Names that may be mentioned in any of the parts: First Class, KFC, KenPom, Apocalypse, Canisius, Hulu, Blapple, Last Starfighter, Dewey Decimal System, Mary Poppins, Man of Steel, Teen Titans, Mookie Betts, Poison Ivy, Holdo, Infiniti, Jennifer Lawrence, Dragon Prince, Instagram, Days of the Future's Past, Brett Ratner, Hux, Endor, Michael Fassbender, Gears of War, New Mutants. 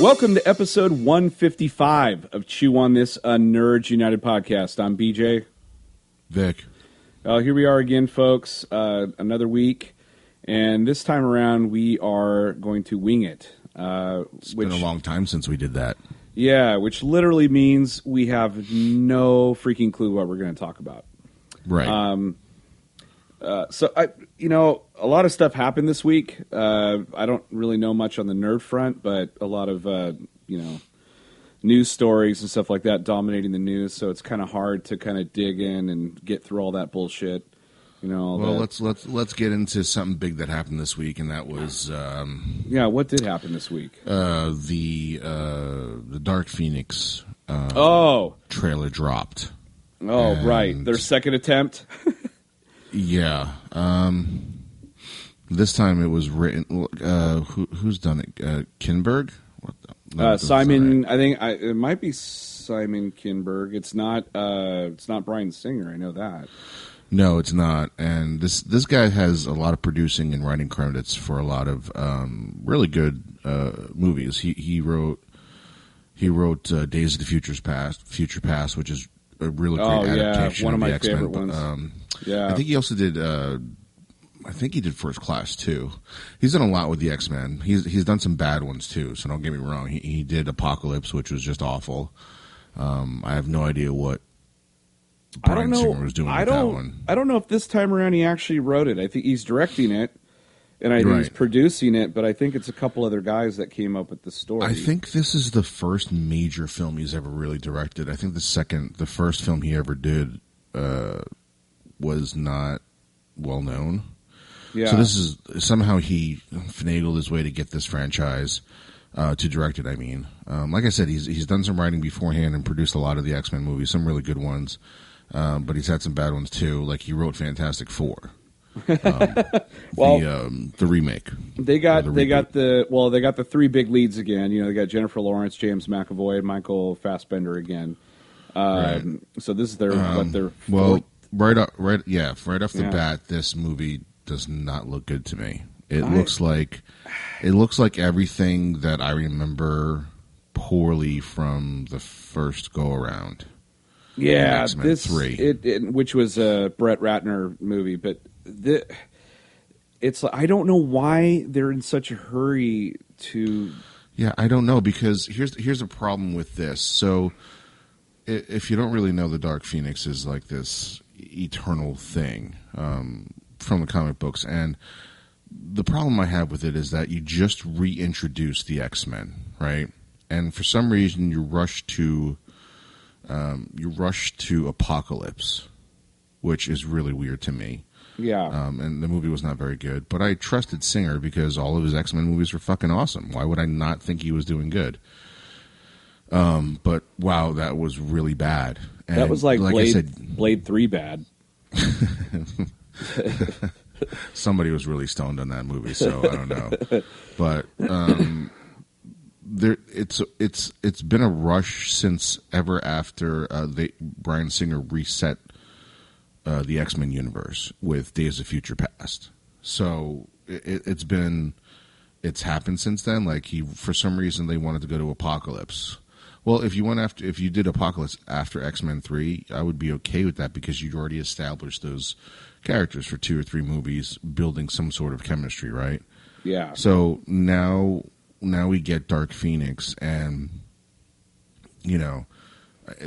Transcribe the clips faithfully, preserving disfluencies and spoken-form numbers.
Welcome to episode one fifty-five of Chew On This, a Nerds United podcast. I'm B J. Vic. Uh, here we are again, folks. Uh, another week. And this time around, we are going to wing it. Uh, it's which, been a long time since we did that. Yeah, which literally means we have no freaking clue what we're going to talk about. Right. Um, uh, so, I, you know, a lot of stuff happened this week. Uh, I don't really know much on the nerd front, but a lot of, uh, you know, news stories and stuff like that dominating the news. So it's kind of hard to kind of dig in and get through all that bullshit. You know, well, that. let's let's let's get into something big that happened this week, and that was um, yeah. What did happen this week? Uh, the uh, the Dark Phoenix uh, oh trailer dropped. Oh and, right, their second attempt. yeah, um, this time it was written. Uh, who, who's done it? Uh, Kinberg? What the, uh, Simon? Right. I think I, it might be Simon Kinberg. It's not. Uh, it's not Bryan Singer. I know that. No, it's not. And this this guy has a lot of producing and writing credits for a lot of um, really good uh, movies. He he wrote he wrote uh, Days of the Future's Past, Future Past, which is a really great oh, adaptation yeah. One of, of the X-Men. Favorite ones. But, um, yeah, I think he also did. Uh, I think he did First Class too. He's done a lot with the X-Men. He's he's done some bad ones too. So don't get me wrong. He he did Apocalypse, which was just awful. Um, I have no idea what. Bryan I don't know. Singer was doing I don't. That one. I don't know if this time around he actually wrote it. I think he's directing it, and I think right. he's producing it. But I think it's a couple other guys that came up with the story. I think this is the first major film he's ever really directed. I think the second, the first film he ever did uh, was not well known. Yeah. So this is somehow he finagled his way to get this franchise. Uh, to direct it, I mean. Um, like I said, he's he's done some writing beforehand and produced a lot of the X-Men movies, some really good ones, um, but he's had some bad ones too. Like he wrote Fantastic Four, um, well, the, um, the remake. They got the they reboot. got the well, they got the three big leads again. You know, they got Jennifer Lawrence, James McAvoy, and Michael Fassbender again. Um, right. So this is their um, what their well, right up, right yeah, right off the yeah. bat, this movie does not look good to me. It I, looks like it looks like everything that I remember poorly from the first go around. Yeah, X-Men this three, it, it, which was a Brett Ratner movie, but the, it's I don't know why they're in such a hurry to. Yeah, I don't know because here's here's a problem with this. So, if you don't really know, the Dark Phoenix is like this eternal thing um, from the comic books and. The problem I have with it is that you just reintroduce the X-Men, right? And for some reason, you rush to um, you rush to Apocalypse, which is really weird to me. Yeah. Um, and the movie was not very good, but I trusted Singer because all of his X-Men movies were fucking awesome. Why would I not think he was doing good? Um, but wow, that was really bad. And that was like, like Blade, I said, Blade three bad. Somebody was really stoned on that movie, so I don't know. But um, there, it's it's it's been a rush since ever after uh, they, Bryan Singer reset uh, the X-Men universe with Days of Future Past. So it, it's been it's happened since then. Like he, for some reason, they wanted to go to Apocalypse. Well, if you went after if you did Apocalypse after X-Men three, I would be okay with that because you'd already established those characters for two or three movies, building some sort of chemistry, right? Yeah. So now, now we get Dark Phoenix, and you know,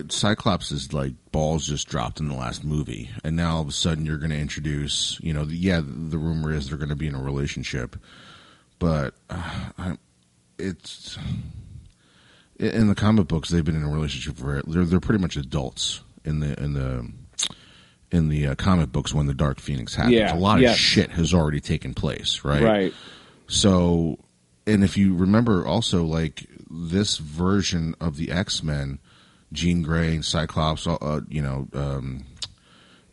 Cyclops is like balls just dropped in the last movie, and now all of a sudden you're going to introduce, you know, the, yeah, the, the rumor is they're going to be in a relationship, but uh, I, it's. In the comic books, they've been in a relationship for they're they're pretty much adults in the in the in the uh, comic books when the Dark Phoenix happens. Yeah, a lot yeah. of shit has already taken place, right? Right. So, and if you remember, also like this version of the X-Men, Jean Grey, Cyclops, uh, you know, um,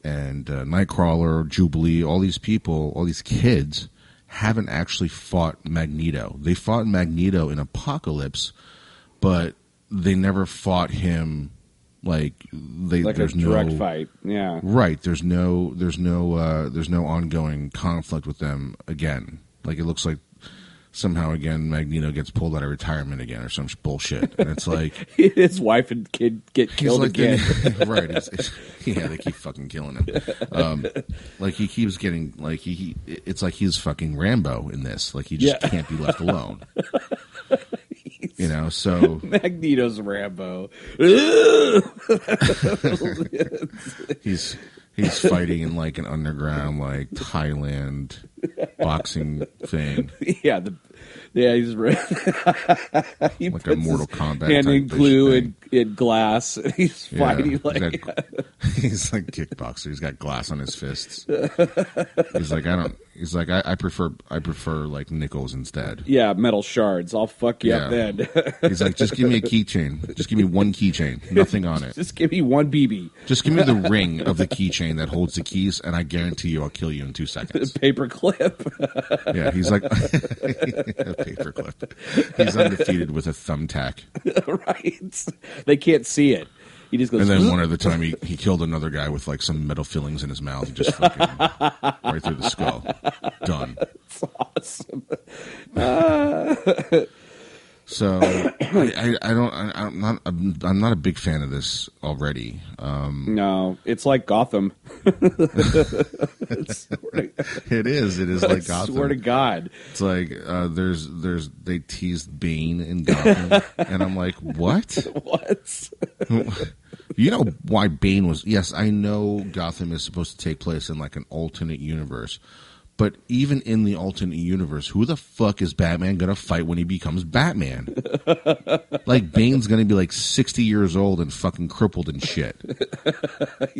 and uh, Nightcrawler, Jubilee, all these people, all these kids haven't actually fought Magneto. They fought Magneto in Apocalypse. But they never fought him like they like there's a direct no, fight. Yeah. Right. There's no there's no uh, there's no ongoing conflict with them again. Like it looks like somehow again Magneto gets pulled out of retirement again or some bullshit. And it's like his wife and kid get killed like, again. Right. It's, it's, yeah, they keep fucking killing him. Um, like he keeps getting like he, he it's like he's fucking Rambo in this. Like he just yeah. can't be left alone. You know, so Magneto's Rambo. he's he's fighting in like an underground like Thailand boxing thing. Yeah, the yeah he's he like a Mortal Kombat hand in glue and, and glass. And he's fighting yeah, like he's, got, he's like kickboxer. He's got glass on his fists. He's like I don't. He's like, I, I prefer, I prefer like nickels instead. Yeah, metal shards. I'll fuck you yeah. up then. He's like, just give me a keychain. Just give me one keychain, nothing on it. Just give me one B B. Just give me the ring of the keychain that holds the keys, and I guarantee you, I'll kill you in two seconds. Paperclip. Yeah, he's like paperclip. He's undefeated with a thumbtack. Right. They can't see it. He just goes, and then one other time he, he killed another guy with like some metal fillings in his mouth and just fucking right through the skull. Done. That's awesome. Uh... so I, I, I don't I, I'm not I'm not a big fan of this already. Um, no, it's like Gotham. It's to... It is. It is like Gotham. I swear to God, it's like uh, there's there's they teased Bane in Gotham, and I'm like, what? What? You know why Bane was? Yes, I know Gotham is supposed to take place in like an alternate universe, but even in the alternate universe, who the fuck is Batman gonna fight when he becomes Batman? Like Bane's gonna be like sixty years old and fucking crippled and shit.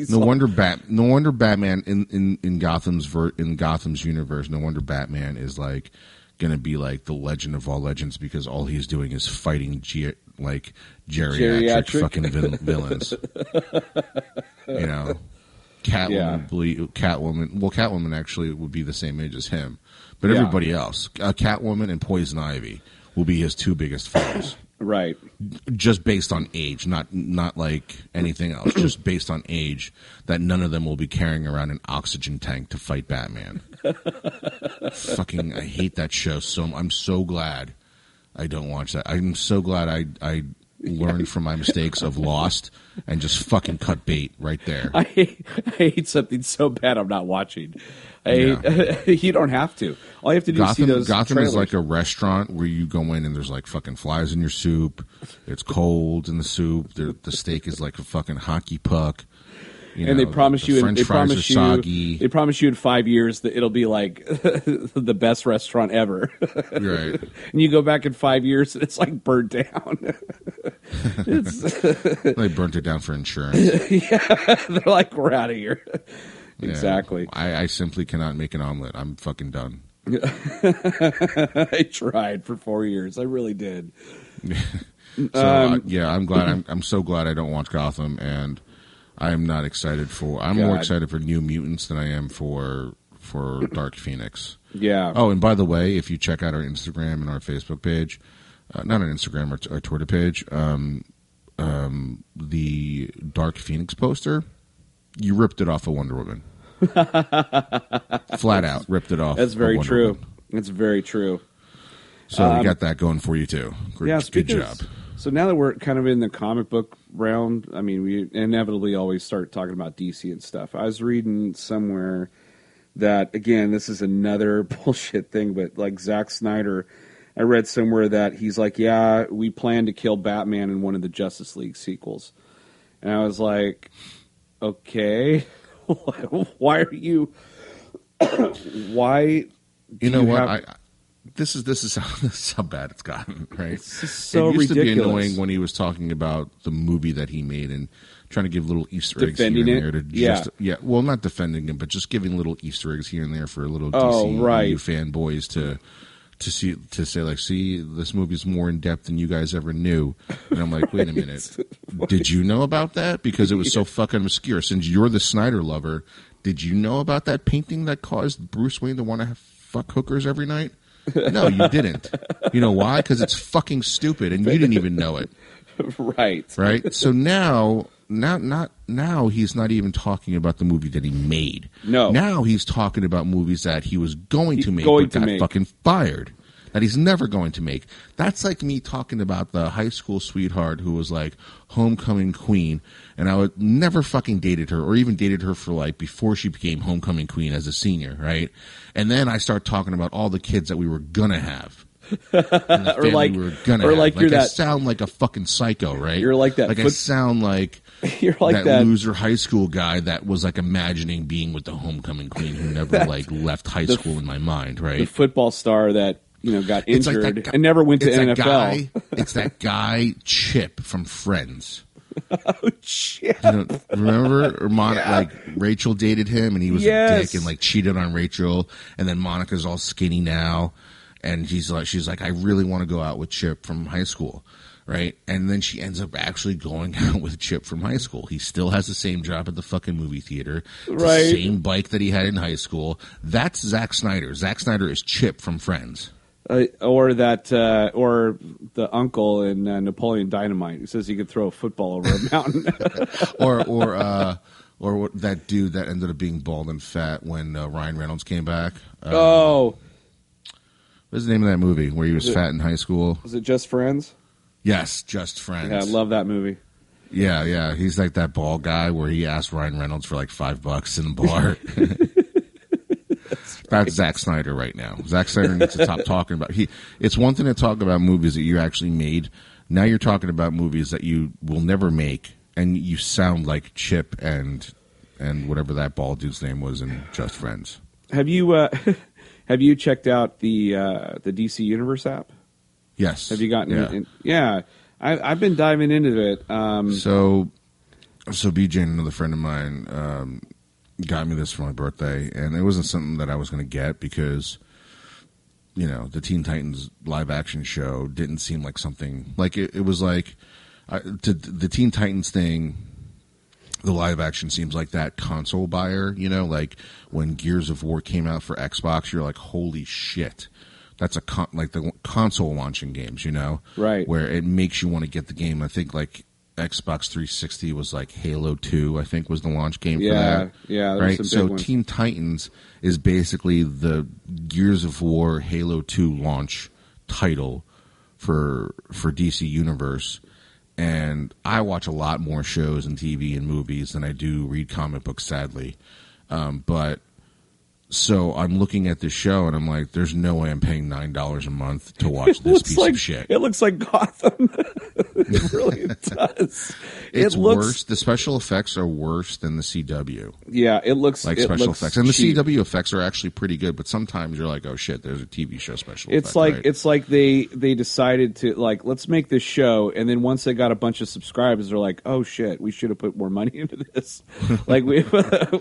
No all... wonder Bat. No wonder Batman in in in Gotham's ver- in Gotham's universe. No wonder Batman is like gonna be like the legend of all legends because all he's doing is fighting ge- like geriatric, geriatric? fucking vil- villains. You know, Catwoman. Yeah. Ble- Catwoman. Well, Catwoman actually would be the same age as him, but yeah. everybody else, uh, Catwoman and Poison Ivy, will be his two biggest foes. Right. Just based on age, not not like anything else. Just based on age, that none of them will be carrying around an oxygen tank to fight Batman. Fucking, I hate that show. So I'm so glad I don't watch that. I'm so glad I I learned from my mistakes of Lost and just fucking cut bait right there. I hate, I hate something so bad I'm not watching. I yeah. hate, you don't have to. All you have to do Gotham, is see those Gotham trailers. Is like a restaurant where you go in and there's like fucking flies in your soup. It's cold in the soup. The, the steak is like a fucking hockey puck. You and know, they promise the you, French they fries promise are soggy. You, they promise you in five years that it'll be like the best restaurant ever. Right. And you go back in five years and it's like burnt down. They burnt it down for insurance. Yeah, they're like, we're out of here. Yeah. Exactly. I, I simply cannot make an omelet. I'm fucking done. I tried for four years. I really did. So um, uh, yeah, I'm glad. I'm, I'm so glad I don't watch Gotham and. I'm not excited for. I'm God. more excited for New Mutants than I am for for Dark Phoenix. Yeah. Oh, and by the way, if you check out our Instagram and our Facebook page, uh, not our Instagram or our Twitter page, um, um, the Dark Phoenix poster, you ripped it off of Wonder Woman. Flat out, ripped it off. That's very of true. Woman. That's very true. So um, we got that going for you too. Good, yeah, good job. So now that we're kind of in the comic book realm, I mean, we inevitably always start talking about D C and stuff. I was reading somewhere that, again, this is another bullshit thing, but like Zack Snyder, I read somewhere that he's like, yeah, we plan to kill Batman in one of the Justice League sequels. And I was like, okay, why are you, why? You, you know what? Have- I, I- This is this is how this is how bad it's gotten, right? This is so ridiculous. It used ridiculous. to be annoying when he was talking about the movie that he made and trying to give little Easter defending eggs here and there. To yeah. Just, yeah, well, not defending him, but just giving little Easter eggs here and there for little D C oh, right. fanboys to to see to say like, see, this movie's more in depth than you guys ever knew. And I'm like, right. wait a minute, did you know about that? Because it was so fucking obscure. Since you're the Snyder lover, did you know about that painting that caused Bruce Wayne to want to have fuck hookers every night? No, you didn't. You know why? Because it's fucking stupid, and you didn't even know it. Right. Right? So now, now, not now he's not even talking about the movie that he made. No. Now he's talking about movies that he was going he's to make, going but to got make. fucking fired. that he's never going to make. That's like me talking about the high school sweetheart who was like homecoming queen, and I would never fucking dated her or even dated her for like before she became homecoming queen as a senior, right? And then I start talking about all the kids that we were gonna have. Or like, we were gonna or have. like, like you're I that, sound like a fucking psycho, right? You're like that. Like foot- I sound like you're like that, that loser high school guy that was like imagining being with the homecoming queen who never like left high the, school in my mind, right? The football star that, you know, got injured like guy, and never went to N F L. Guy, it's that guy Chip from Friends. Oh, Chip! You know, remember, or Mon- yeah. like Rachel dated him, and he was yes. a dick and like cheated on Rachel, and then Monica's all skinny now. And he's like, she's like, I really want to go out with Chip from high school, right? And then she ends up actually going out with Chip from high school. He still has the same job at the fucking movie theater, right? The same bike that he had in high school. That's Zack Snyder. Zack Snyder is Chip from Friends, uh, or that, uh, or the uncle in uh, Napoleon Dynamite who says he could throw a football over a mountain, or or uh, or that dude that ended up being bald and fat when uh, Ryan Reynolds came back. Um, oh. What's the name of that movie where he was, was fat it, in high school? Was it Just Friends? Yes, Just Friends. Yeah, I love that movie. Yeah, yeah. He's like that bald guy where he asked Ryan Reynolds for like five bucks in a bar. That's, right. That's Zack Snyder right now. Zack Snyder needs to stop talking about he. It's one thing to talk about movies that you actually made. Now you're talking about movies that you will never make, and you sound like Chip and and whatever that bald dude's name was in Just Friends. Have you... Uh... Have you checked out the uh, the D C Universe app? Yes. Have you gotten? Yeah, in, yeah. I, I've been diving into it. Um, so, so B J, another friend of mine, um, got me this for my birthday, and it wasn't something that I was going to get because, you know, the Teen Titans live action show didn't seem like something like it. It was like uh, to, the Teen Titans thing. The live action seems like that console buyer, you know, like when Gears of War came out for Xbox, you're like, holy shit, that's a con- like the console launching games, you know, right? Where it makes you want to get the game. I think like Xbox three sixty was like Halo two, I think was the launch game yeah, for that. Yeah, yeah, right. So ones. Teen Titans is basically the Gears of War Halo two launch title for for D C Universe. And I watch a lot more shows and T V and movies than I do read comic books, sadly. Um, but so I'm looking at this show and I'm like, there's no way I'm paying nine dollars a month to watch it this piece like, of shit. It looks like Gotham. It really does. It's it looks, worse. The special effects are worse than the C W. Yeah, it looks like it special looks effects. And the cheap. C W effects are actually pretty good, but sometimes you're like, oh shit, there's a T V show special effects. It's effect, like right? it's like they they decided to like, let's make this show, and then once they got a bunch of subscribers, they're like, oh shit, we should have put more money into this. Like we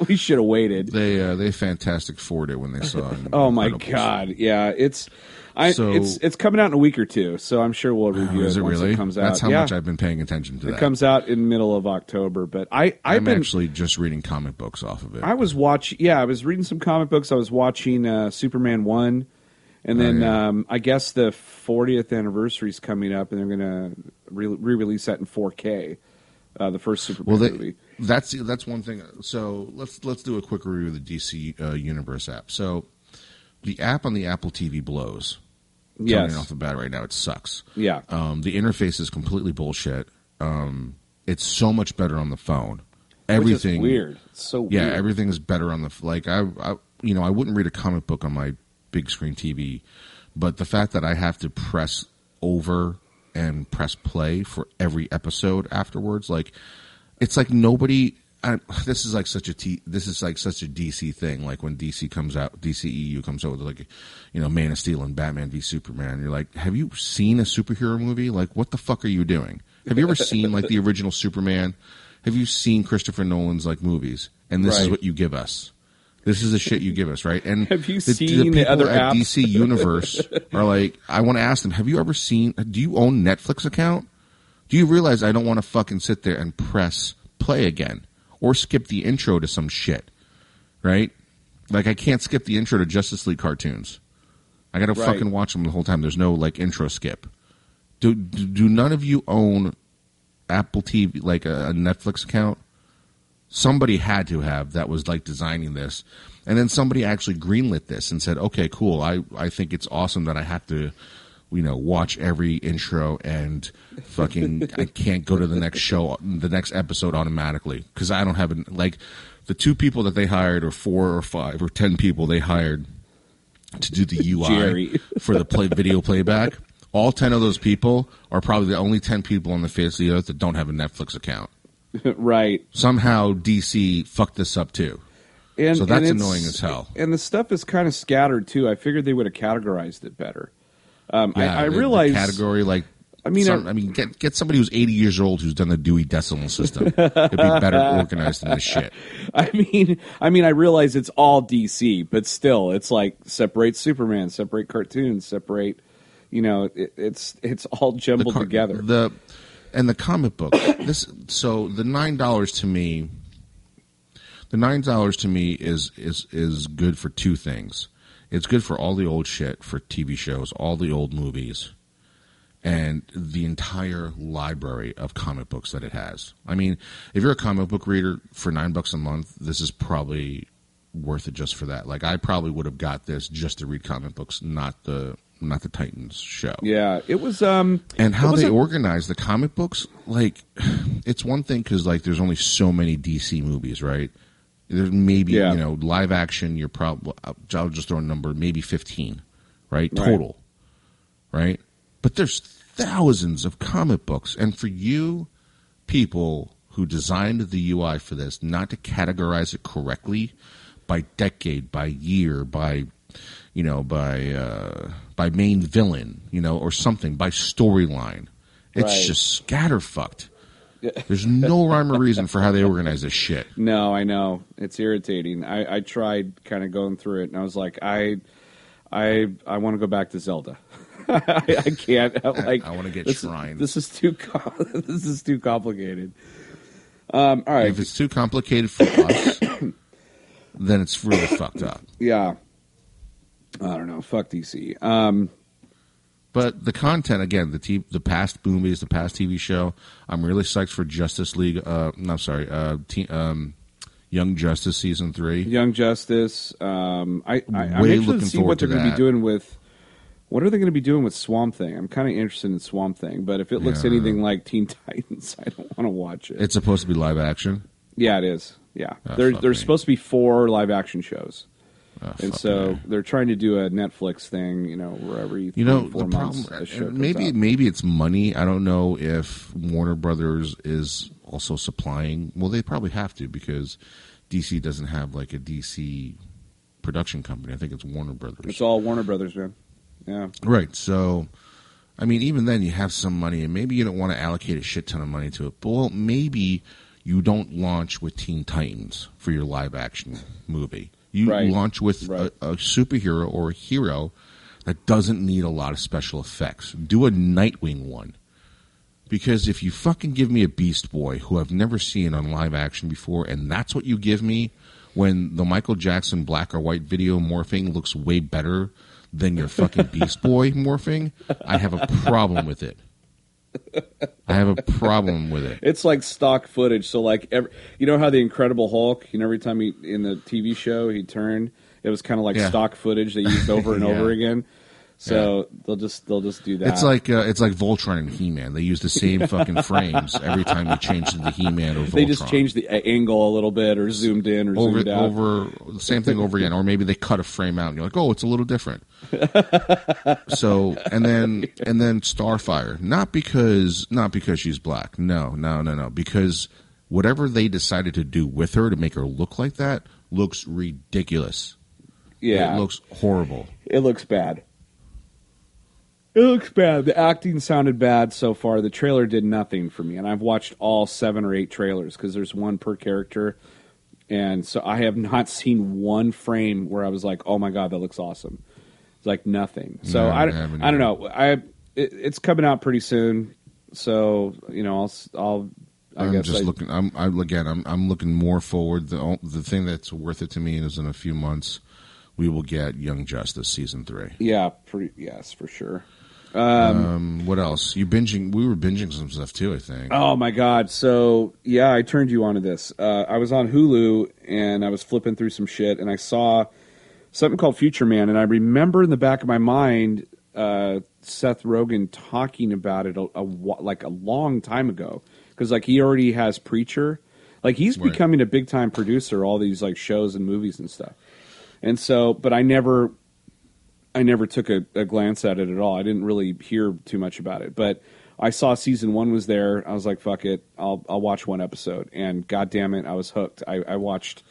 we should have waited. They uh, they fantastic forward it when they saw it. Oh my god. Yeah, it's I, so, it's it's coming out in a week or two, so I'm sure we'll review it, it once really? it comes out. That's how yeah. much I've been paying attention to it that. It comes out in middle of October, but I, I've I'm been, actually just reading comic books off of it. I was watching, yeah, I was reading some comic books. I was watching uh, Superman one, and then oh, yeah. um, I guess the fortieth anniversary is coming up, and they're going to re-release that in four K, uh, the first Superman well, they, movie. That's that's one thing. So let's, let's do a quick review of the D C uh, Universe app. So the app on the Apple T V blows. Yes. Off the bat right now, it sucks. Yeah. Um, the interface is completely bullshit. Um, it's so much better on the phone. Everything Which is weird. It's so yeah, weird. Yeah, everything is better on the like. I, I, you know, I wouldn't read a comic book on my big screen T V, but the fact that I have to press over and press play for every episode afterwards, like, it's like nobody. I, this is like such a T, this is like such a D C thing. Like when D C comes out, D C E U comes out with like, you know, Man of Steel and Batman v Superman. You're like, have you seen a superhero movie? Like, what the fuck are you doing? Have you ever seen like the original Superman? Have you seen Christopher Nolan's like movies? And this right. is what you give us. This is the shit you give us, right? And have you the, seen the, people the other at apps? D C Universe are like, I want to ask them, have you ever seen? Do you own Netflix account? Do you realize I don't want to fucking sit there and press play again? Or skip the intro to some shit, right? Like, I can't skip the intro to Justice League cartoons. I gotta right. fucking watch them the whole time. There's no, like, intro skip. Do do, do none of you own Apple T V, like, a, a Netflix account? somebody had to have that was like designing this. And then somebody actually greenlit this and said, okay, cool. I, I think it's awesome that I have to, you know, watch every intro and fucking I can't go to the next show, the next episode automatically because I don't have an, like the two people that they hired or four or five or ten people they hired to do the U I for the play, video playback. All ten of those people are probably the only ten people on the face of the earth that don't have a Netflix account. Right. Somehow D C fucked this up too. And, so that's and annoying as hell. And the stuff is kind of scattered, too. I figured they would have categorized it better. Um, yeah, I, I realize... category, like... I mean, some, I, I mean get, get somebody who's eighty years old who's done the Dewey Decimal System. It'd be better organized than this shit. I mean, I mean, I realize it's all D C, but still, it's like, separate Superman, separate cartoons, separate... You know, it, it's it's all jumbled the car- together. The And the comic book. this So the nine dollars to me... The nine dollars to me is, is is good for two things. It's good for all the old shit for T V shows, all the old movies, and the entire library of comic books that it has. I mean, if you're a comic book reader, for nine bucks a month, this is probably worth it just for that. Like, I probably would have got this just to read comic books, not the not the Titans show. Yeah, it was... um, And how they a- organize the comic books, like, it's one thing because, like, there's only so many D C movies, right? There's maybe, yeah. you know, live action, you're probably, I'll just throw a number, maybe fifteen, right? right? Total, right? But there's thousands of comic books. And for you people who designed the U I for this, not to categorize it correctly by decade, by year, by, you know, by uh, by main villain, you know, or something, by storyline. It's right. just scatterfucked. There's no rhyme or reason for how they organize this shit. No, I know. It's irritating. I, I tried kind of going through it, and I was like, I I, I want to go back to Zelda. I, I can't. I'm like, I want to get Shrine. This is too com- This is too complicated. Um, all right. If it's too complicated for us, then it's really fucked up. Yeah. I don't know. Fuck D C. Um But the content, again, the t- the past movies, the past T V show, I'm really psyched for Justice League. Uh, no, I'm sorry, uh, t- um, Young Justice season three. Young Justice. Um, I, I, I'm interested to see what they're going to be doing with. What are they going to be doing with Swamp Thing? I'm kind of interested in Swamp Thing, but if it looks yeah. anything like Teen Titans, I don't want to watch it. It's supposed to be live action. Yeah, it is. Yeah, oh, there, there's me. supposed to be four live action shows. Oh, and so man. they're trying to do a Netflix thing, you know, where every you know the months, problem. Maybe maybe it's money. I don't know if Warner Brothers is also supplying. Well, they probably have to because D C doesn't have like a D C production company. I think it's Warner Brothers. It's all Warner Brothers, man. Yeah, right. So, I mean, even then, you have some money, and maybe you don't want to allocate a shit ton of money to it. But well, maybe you don't launch with Teen Titans for your live action movie. You right. launch with right. a, a superhero or a hero that doesn't need a lot of special effects. Do a Nightwing one. Because if you fucking give me a Beast Boy, who I've never seen on live action before, and that's what you give me when the Michael Jackson black or white video morphing looks way better than your fucking Beast Boy morphing, I have a problem with it. I have a problem with it. It's like stock footage. So, like, every, you know how the Incredible Hulk, you know, every time he in the T V show he turned, it was kind of like yeah. stock footage they used over and yeah. over again. So yeah. they'll just they'll just do that. It's like uh, it's like Voltron and He-Man. They use the same fucking frames every time you change to the He-Man or Voltron. They just change the angle a little bit, or zoomed in, or over, zoomed out. Over the same thing over again, or maybe they cut a frame out, and you're like, oh, it's a little different. So and then and then Starfire, not because not because she's black, no, no, no, no, because whatever they decided to do with her to make her look like that looks ridiculous. Yeah, it looks horrible. It looks bad. It looks bad. The acting sounded bad so far. The trailer did nothing for me, and I've watched all seven or eight trailers because there's one per character, and so I have not seen one frame where I was like, "Oh my god, that looks awesome!" It's like nothing. So no, I, I, I don't know. I it, it's coming out pretty soon, so you know, I'll I'll. I I'm guess just I, looking. I'm I, again. I'm I'm looking more forward. The the thing that's worth it to me is in a few months we will get Young Justice season three. Yeah, pretty yes for sure. Um, um, what else? You binging? We were binging some stuff too, I think. Oh my god! So yeah, I turned you onto this. Uh, I was on Hulu and I was flipping through some shit, and I saw something called Future Man, and I remember in the back of my mind uh, Seth Rogen talking about it a, a, like a long time ago, because like he already has Preacher, like he's right. becoming a big time producer, all these like shows and movies and stuff, and so but I never. I never took a, a glance at it at all. I didn't really hear too much about it, but I saw season one was there. I was like, fuck it. I'll, I'll watch one episode, and God damn it. I was hooked. I, I watched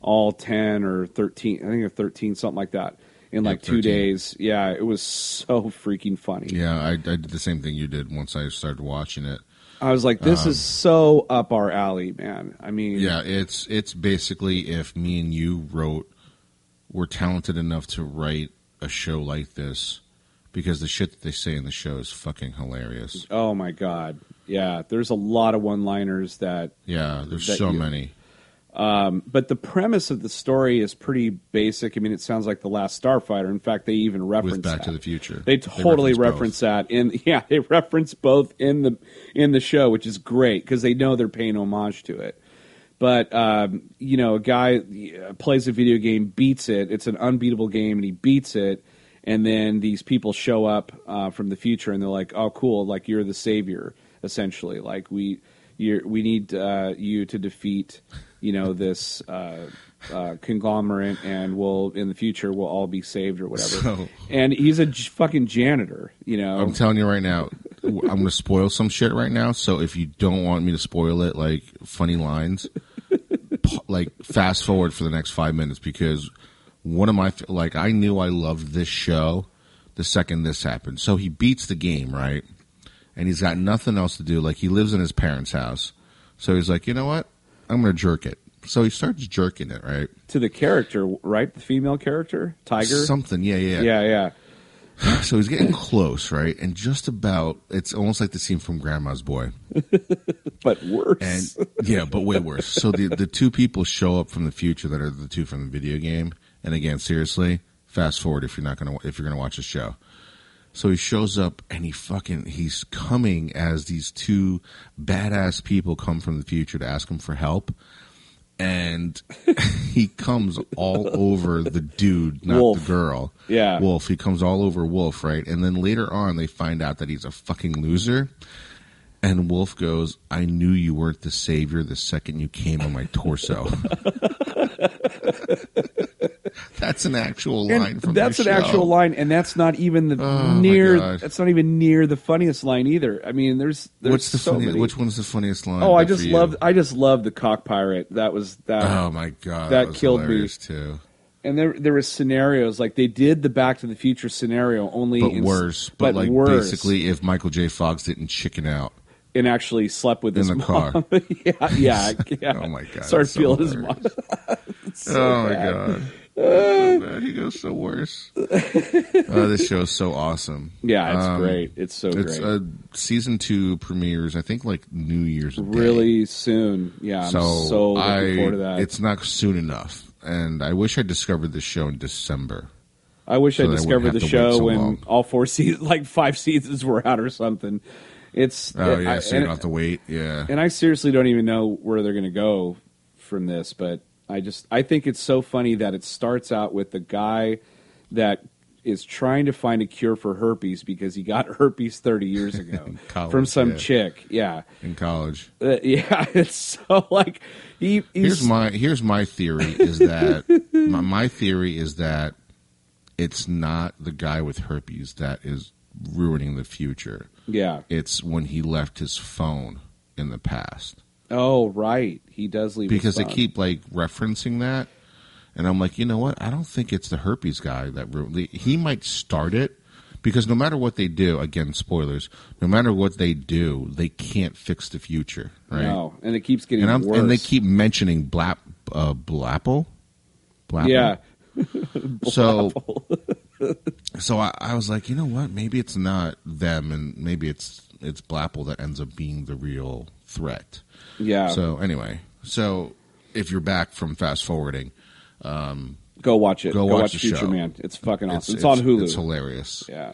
all ten or thirteen. I think they're thirteen, something like that in yeah, like two thirteen. Days. Yeah. It was so freaking funny. Yeah. I, I did the same thing you did once I started watching it. I was like, this um, is so up our alley, man. I mean, yeah, it's, it's basically if me and you wrote, were talented enough to write a show like this, because the shit that they say in the show is fucking hilarious. Oh my god, yeah. There's a lot of one-liners that yeah. There's that so you, many. Um, but the premise of the story is pretty basic. I mean, it sounds like The Last Starfighter. In fact, they even reference With Back that. to the Future. They totally they reference, reference that in yeah. They reference both in the in the show, which is great because they know they're paying homage to it. But, um, you know, a guy plays a video game, beats it. It's an unbeatable game, and he beats it. And then these people show up uh, from the future, and they're like, oh, cool, like, you're the savior, essentially. Like, we you're, we need uh, you to defeat, you know, this uh, uh, conglomerate, and we'll, in the future, we'll all be saved or whatever. So, and he's a j- fucking janitor, you know. I'm telling you right now, I'm going to spoil some shit right now. So if you don't want me to spoil it, like, funny lines... like fast forward for the next five minutes because one of my like I knew I loved this show the second this happened. So he beats the game, right? And he's got nothing else to do. Like he lives in his parents' house, so he's like, you know what? I'm gonna jerk it. So he starts jerking it, right? To the character, right? The female character, Tiger, something. Yeah, yeah, yeah, yeah. So he's getting close, right? And just about, it's almost like the scene from Grandma's Boy. But worse. And, yeah, but way worse. So the, the two people show up from the future that are the two from the video game. And again, seriously, fast forward if you're not gonna if you're gonna watch the show. So he shows up and he fucking he's coming as these two badass people come from the future to ask him for help. And he comes all over the dude, not Wolf. the girl. Yeah. Wolf. He comes all over Wolf, right? And then later on, they find out that he's a fucking loser. And Wolf goes, I knew you weren't the savior the second you came on my torso. That's an actual line and from the show. That's an actual line, and that's not even the oh, near. That's not even near the funniest line either. I mean, there's there's What's the so funniest, many. Which one's the funniest line? Oh, I just loved. I just loved the cock pirate. That was that. Oh my god, that, that killed me too. And there there were scenarios like they did the Back to the Future scenario only but in, worse. But, but like worse. Basically, if Michael J. Fox didn't chicken out. And actually slept with in his the mom. Car. yeah, yeah, yeah. Oh my god! Started feeling so his mom. so oh my bad. god! So bad. He goes so worse. Oh, this show is so awesome. Yeah, it's um, great. It's so it's, great. Uh, season two premieres, I think, like New Year's Day. Really soon. Yeah, I'm so, so looking I, forward to that. It's not soon enough, and I wish I discovered this show in December. I wish so I discovered I the show so when long. all four seasons, like five seasons, were out or something. It's oh yeah, so you don't have to wait. Yeah, and I seriously don't even know where they're going to go from this, but I just I think it's so funny that it starts out with the guy that is trying to find a cure for herpes because he got herpes thirty years ago college, from some yeah. chick. Yeah, in college. Uh, yeah, it's so like he. Here's my here's my theory is that my, my theory is that it's not the guy with herpes that is ruining the future. Yeah. It's when he left his phone in the past. Oh, right. He does leave his phone. Because they keep, like, referencing that. And I'm like, you know what? I don't think it's the herpes guy that ruined it. He might start it. Because no matter what they do, again, spoilers, no matter what they do, they can't fix the future, right? No. And it keeps getting and worse. And they keep mentioning Blap, uh, Blapple? Blapple? Yeah. So... So I, I was like, you know what? Maybe it's not them, and maybe it's it's Blapple that ends up being the real threat. Yeah. So anyway, so if you're back from fast forwarding, um, go watch it. Go, go watch, watch the Future show. Man. It's fucking awesome. It's, it's, it's on Hulu. It's hilarious. Yeah.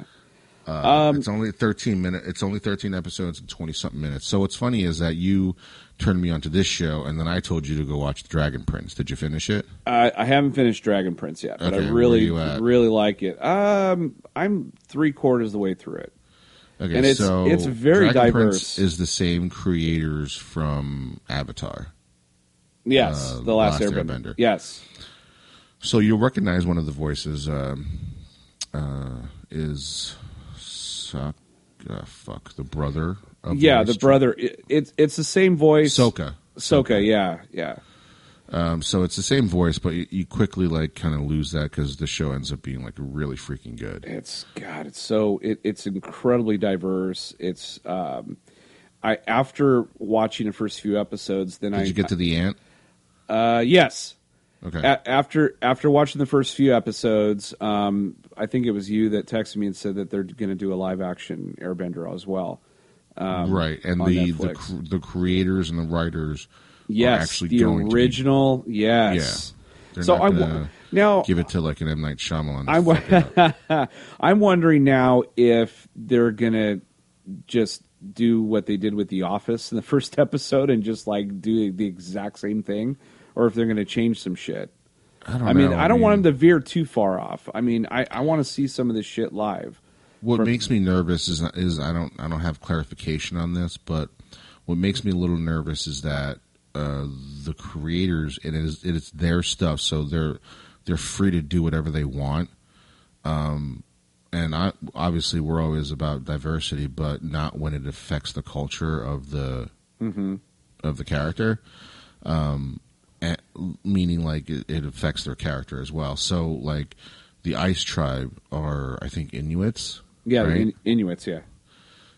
Uh, um, it's only thirteen minute. It's only thirteen episodes and twenty something minutes. So what's funny is that you turned me onto this show, and then I told you to go watch Dragon Prince. Did you finish it? I, I haven't finished Dragon Prince yet, but okay, I really, really like it. Um, I'm three quarters of the way through it. Okay, and it's so it's very Dragon diverse. Prince is the same creators from Avatar. Yes, uh, the Last, last Airbender. Airbender. Yes. So you'll recognize one of the voices. Um, uh, is. Uh, fuck the brother. Of yeah, the, the brother. It's it, it's the same voice. Sokka. Sokka. Sokka. Yeah, yeah. Um, so it's the same voice, but you, you quickly like kind of lose that because the show ends up being like really freaking good. It's God. It's so it, it's incredibly diverse. It's um, I after watching the first few episodes, then did I did you get to the ant? Uh, yes. Okay. A- after after watching the first few episodes, um, I think it was you that texted me and said that they're going to do a live action Airbender as well. Um, right, and the the, cr- the creators and the writers, yes, are actually the going original, to be, yes. Yeah, they're so not gonna I now give it to like an M. Night Shyamalan. I w- I'm wondering now if they're going to just do what they did with The Office in the first episode and just like do the exact same thing. Or if they're going to change some shit. I don't I mean, know. I, I don't mean, want them to veer too far off. I mean, I, I want to see some of this shit live. What From, makes me nervous is is I don't I don't have clarification on this, but what makes me a little nervous is that uh, the creators, it is it is their stuff, so they're they're free to do whatever they want. Um, and I obviously we're always about diversity, but not when it affects the culture of the mm-hmm. of the character. Um. At, meaning like it, it affects their character as well. So like the Ice Tribe are, I think, Inuits. Yeah, right? in, Inuits, yeah.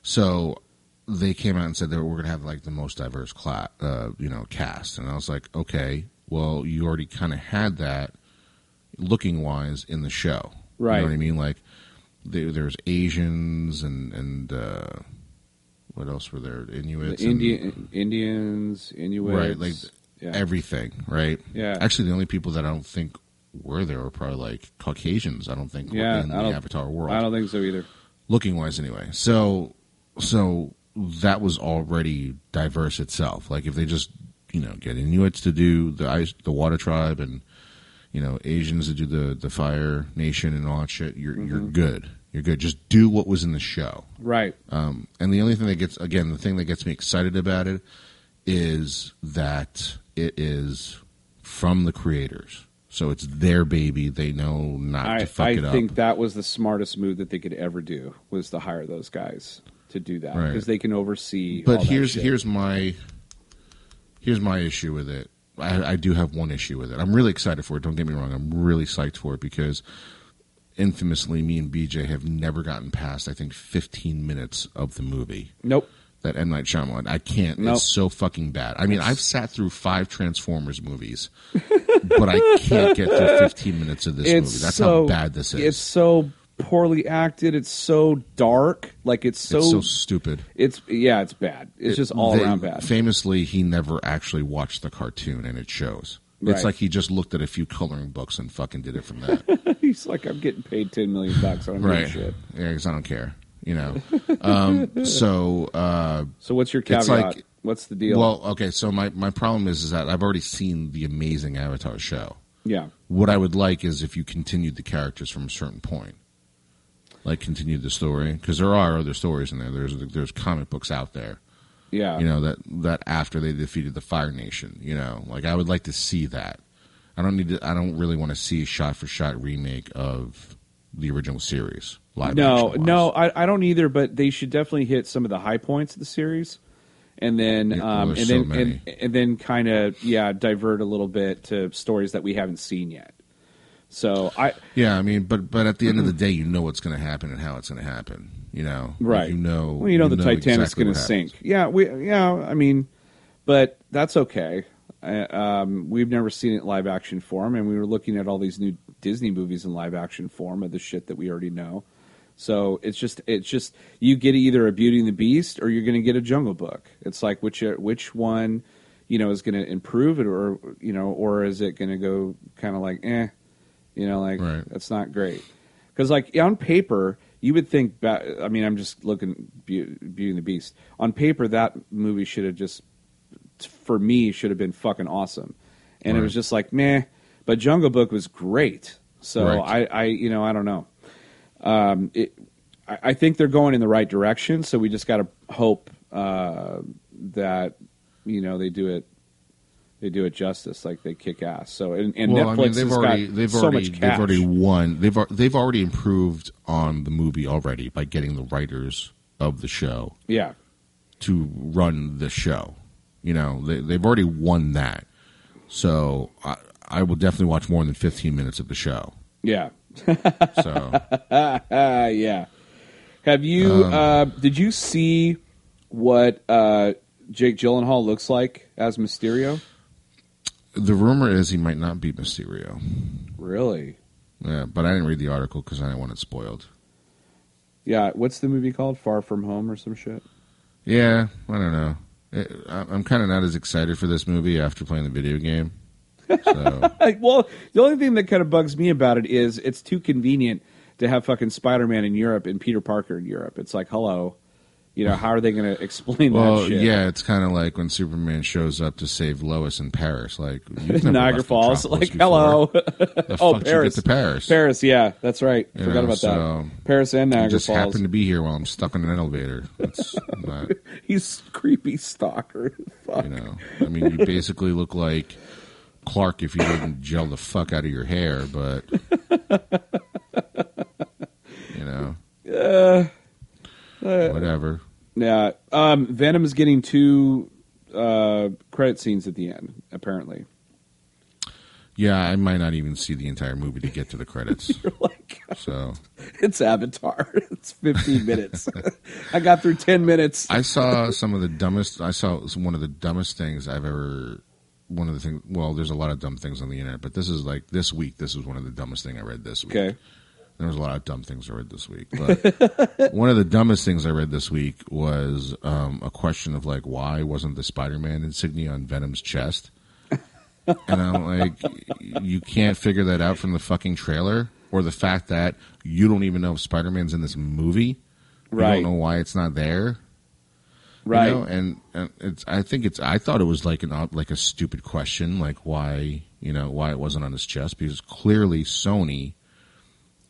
So they came out and said that we're going to have like the most diverse class, uh, you know, cast. And I was like, okay, well, you already kind of had that looking wise in the show. Right. You know what I mean? Like they, there's Asians and, and uh, what else were there? Inuits. The Indian, and, Indians, Inuits. Right, like... Yeah. Everything, right? Yeah. Actually, the only people that I don't think were there were probably like Caucasians. I don't think yeah, in I don't, the Avatar world. I don't think so either. Looking wise, anyway. So, so that was already diverse itself. Like if they just you know get Inuits to do the ice, the Water Tribe, and you know Asians to do the, the Fire Nation and all that shit, you're mm-hmm. you're good. You're good. Just do what was in the show, right? Um, and the only thing that gets again the thing that gets me excited about it is that. It is from the creators, so it's their baby. They know not I, to fuck I it up. I think that was the smartest move that they could ever do was to hire those guys to do that because right. they can oversee. But all here's that shit. here's my here's my issue with it. I, I do have one issue with it. I'm really excited for it. Don't get me wrong. I'm really psyched for it because infamously, me and B J have never gotten past I think fifteen minutes of the movie. Nope. That M. Night Shyamalan. I can't. Nope. It's so fucking bad. I mean, I've sat through five Transformers movies, but I can't get through fifteen minutes of this it's movie. That's so, how bad this is. It's so poorly acted. It's so dark. Like, it's so... It's so stupid. It's Yeah, it's bad. It's it, just all they, around bad. Famously, he never actually watched the cartoon, and it shows. Right. It's like he just looked at a few coloring books and fucking did it from that. He's like, I'm getting paid ten million bucks. I don't right. give a shit. Yeah, because I don't care. You know, um, so uh, so what's your caveat? Like, what's the deal? Well, okay, so my, my problem is is that I've already seen the amazing Avatar show. Yeah, what I would like is if you continued the characters from a certain point, like continued the story, because there are other stories in there. There's there's comic books out there. Yeah, you know that that after they defeated the Fire Nation, you know, like I would like to see that. I don't need to. I don't really want to see a shot for shot remake of the original series. No, no, I, I don't either. But they should definitely hit some of the high points of the series, and then yeah, um, and, so then, and, and then and then kind of yeah divert a little bit to stories that we haven't seen yet. So I yeah, I mean, but but at the end of the day, you know what's going to happen and how it's going to happen. You know, right? Like you know, well, you know you the know Titanic's exactly going to sink. Yeah, we yeah, I mean, but that's okay. I, um, we've never seen it in live action form, and we were looking at all these new Disney movies in live action form of the shit that we already know. So it's just it's just you get either a Beauty and the Beast or you're going to get a Jungle Book. It's like which which one, you know, is going to improve it or you know or is it going to go kind of like eh, you know, like right. that's not great. Because like on paper You would think, ba- I mean, I'm just looking Beauty, Beauty and the Beast. On paper, that movie should have just, for me, should have been fucking awesome. And right. It was just like, meh. But Jungle Book was great. So right. I, I, you know, I don't know. Um, it, I, I think they're going in the right direction. So we just got to hope uh, that, you know, they do it. They do it justice, like they kick ass. So and, and well, Netflix I mean, they've has already, got they've so already, much cash. They've already won. They've they've already improved on the movie already by getting the writers of the show, yeah, to run the show. You know, they they've already won that. So I, I will definitely watch more than fifteen minutes of the show. Yeah. So uh, yeah. Have you? Um, uh, did you see what uh, Jake Gyllenhaal looks like as Mysterio? The rumor is he might not be Mysterio. Really? Yeah, but I didn't read the article because I didn't want it spoiled. Yeah, what's the movie called? Far From Home or some shit? Yeah, I don't know. It, I'm kind of not as excited for this movie after playing the video game. So. Well, the only thing that kind of bugs me about it is it's too convenient to have fucking Spider-Man in Europe and Peter Parker in Europe. It's like, hello. You know, how are they going to explain well, that shit? Well, yeah, it's kind of like when Superman shows up to save Lois in Paris. Like, Niagara Falls. Like, before. Hello. The oh, fuck Paris. You get to Paris? Paris, yeah, that's right. You Forgot know, about so that. Paris and Niagara just Falls. Just happened to be here while I'm stuck in an elevator. That's not, he's creepy stalker. Fuck. You know, I mean, you basically look like Clark if you didn't gel the fuck out of your hair, but, you know, uh, uh, whatever. Yeah, um, Venom is getting two uh, credit scenes at the end, apparently. Yeah, I might not even see the entire movie to get to the credits. You're like, so it's Avatar. It's fifteen minutes. I got through ten minutes. I saw some of the dumbest. I saw one of the dumbest things I've ever. One of the things. Well, there's a lot of dumb things on the internet, but this is like this week. This was one of the dumbest thing I read this week. Okay. There was a lot of dumb things I read this week, but one of the dumbest things I read this week was um, a question of like, why wasn't the Spider-Man insignia on Venom's chest? And I'm like, you can't figure that out from the fucking trailer or the fact that you don't even know if Spider-Man's in this movie. Right. You don't know why it's not there. Right. You know? And, and it's, I think it's, I thought it was like an, like a stupid question, like why, you know, why it wasn't on his chest, because clearly Sony,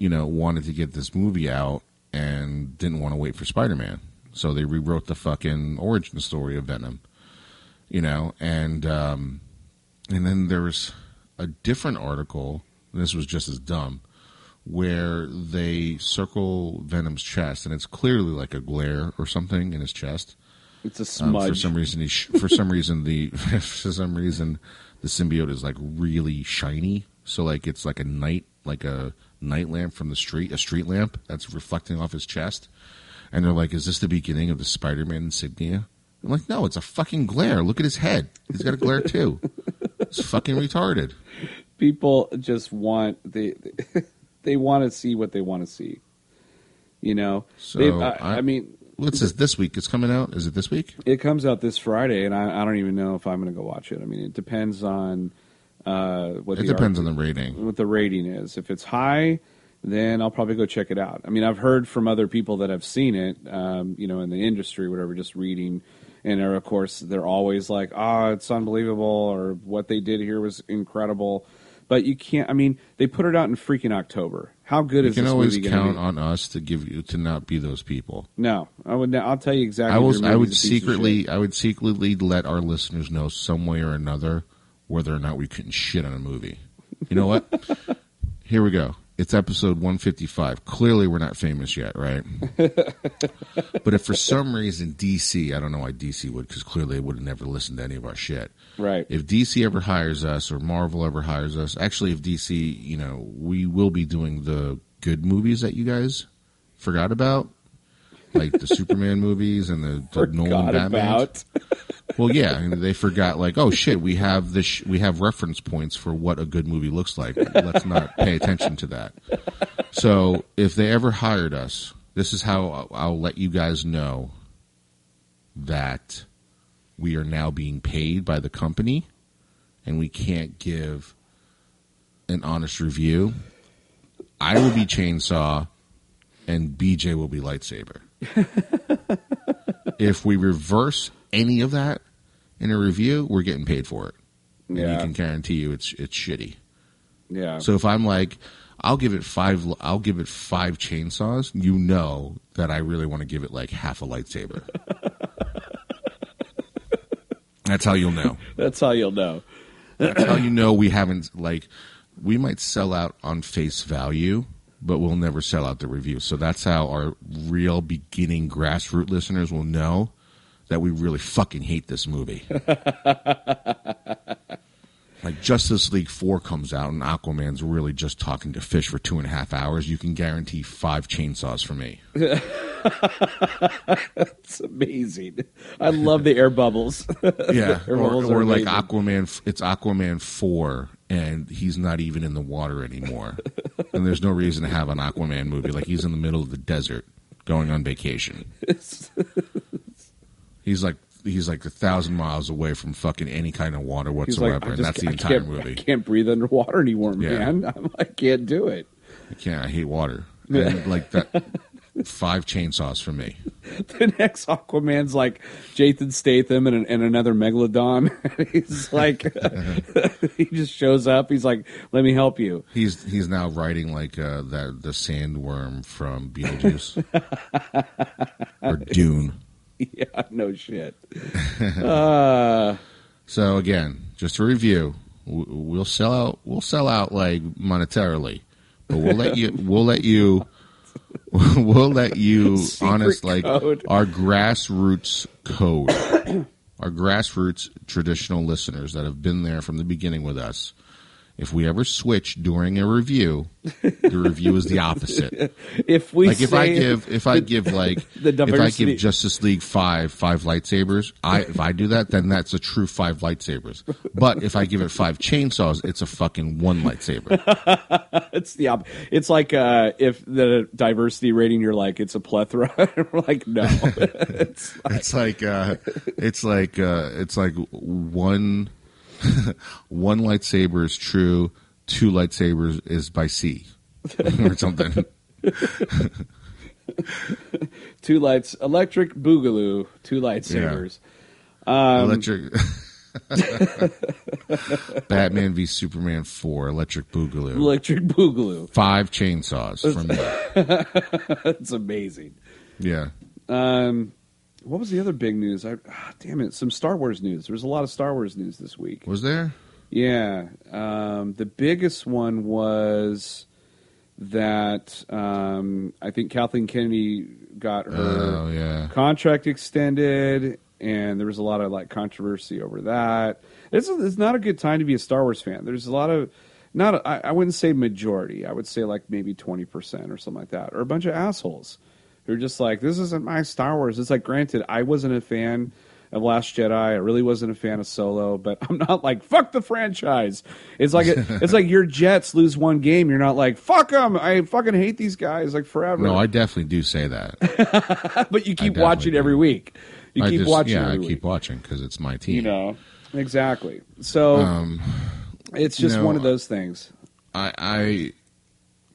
you know, wanted to get this movie out and didn't want to wait for Spider-Man. So they rewrote the fucking origin story of Venom, you know, and um, and then there was a different article, and this was just as dumb, where they circle Venom's chest, and it's clearly like a glare or something in his chest. It's a smudge. Um, for some reason, he sh- for some reason the for some reason the symbiote is like really shiny, so like it's like a night, like a night lamp from the street, a street lamp that's reflecting off his chest. And they're like, is this the beginning of the Spider-Man insignia? I'm like, no, it's a fucking glare. Look at his head. He's got a glare too. It's fucking retarded. People just want, they they want to see what they want to see. You know? So, I, I, I mean. What's this, this week? It's coming out? Is it this week? It comes out this Friday, and I, I don't even know if I'm going to go watch it. I mean, it depends on. Uh, what it depends R- on the rating. What the rating is. If it's high, then I'll probably go check it out. I mean, I've heard from other people that have seen it, um, you know, in the industry, whatever, just reading. And of course, they're always like, oh, it's unbelievable, or what they did here was incredible. But you can't, I mean, they put it out in freaking October. How good you is this movie going to be? You can always count on us to give you, to not be those people. No, I would, I'll tell you exactly. I, was, I would secretly, I would secretly let our listeners know some way or another whether or not we couldn't shit on a movie. You know what? Here we go. It's episode one fifty-five. Clearly we're not famous yet, right? But if for some reason D C, I don't know why D C would, because clearly they would have never listened to any of our shit. Right. If D C ever hires us or Marvel ever hires us, actually if D C, you know, we will be doing the good movies that you guys forgot about, like the Superman movies and the, the Nolan Batman. Well, yeah, I mean, they forgot. Like, oh shit, we have this. Sh- we have reference points for what a good movie looks like. Let's not pay attention to that. So, if they ever hired us, this is how I'll let you guys know that we are now being paid by the company, and we can't give an honest review. I will be Chainsaw. and B J will be lightsaber. If we reverse any of that in a review, we're getting paid for it. And yeah. you can guarantee you it's it's shitty. Yeah. So if I'm like, I'll give it five. I'll give it five chainsaws. You know that I really want to give it like half a lightsaber. That's how you'll know. That's how you'll know. That's how you know we haven't, like, we might sell out on face value, but we'll never sell out the review. So that's how our real beginning grassroots listeners will know that we really fucking hate this movie. Like, Justice League four comes out and Aquaman's really just talking to fish for two and a half hours. You can guarantee five chainsaws for me. That's amazing. I love the air bubbles. Yeah, air or, bubbles or like amazing. Aquaman. It's Aquaman four, and he's not even in the water anymore. And there's no reason to have an Aquaman movie. Like, he's in the middle of the desert going on vacation. He's like... He's like a thousand miles away from fucking any kind of water whatsoever, like, just, and that's the I entire movie. I can't breathe underwater anymore, yeah. man. I'm, I can't do it. I can't. I hate water. And like that, five chainsaws for me. The next Aquaman's like Jason Statham and, and another megalodon. He's like, he just shows up. He's like, let me help you. He's he's now riding like uh, that the sandworm from Beetlejuice or Dune. Yeah, no shit. uh. So again, just to review, we'll sell out. We'll sell out like monetarily, but we'll let you. We'll let you. We'll let you. Honest, like our grassroots code, our grassroots traditional listeners that have been there from the beginning with us. If we ever switch during a review, the review is the opposite. If we like, if I give, if I give like, the if I give Justice League five, five lightsabers, I if I do that, then that's a true five lightsabers. But if I give it five chainsaws, it's a fucking one lightsaber. It's the op- It's like uh, if the diversity rating, you're like, it's a plethora. We're like, no, it's like, it's like, uh, it's like, uh, it's like one. One lightsaber is true, two lightsabers is by sea or something. Two lights, electric boogaloo, two lightsabers. Yeah. Um, electric. Batman v Superman four, electric boogaloo. Electric boogaloo. Five chainsaws from that. That's amazing. Yeah. Um. What was the other big news? I, oh, damn it, some Star Wars news. There was a lot of Star Wars news this week. Was there? Yeah. Um, the biggest one was that um, I think Kathleen Kennedy got her oh, yeah. contract extended, and there was a lot of like controversy over that. It's, it's not a good time to be a Star Wars fan. There's a lot of, not a, I, I wouldn't say majority. I would say like maybe twenty percent or something like that, or a bunch of assholes. They're just like, this isn't my Star Wars. It's like, granted, I wasn't a fan of Last Jedi. I really wasn't a fan of Solo, but I'm not like, fuck the franchise. It's like a, it's like your Jets lose one game. You're not like, fuck them. I fucking hate these guys like forever. No, I definitely do say that. But you keep watching do. every week. You I keep just, watching. Yeah, every I week. keep watching because it's my team. You know, exactly. So um, it's just you know, one of those things. I. I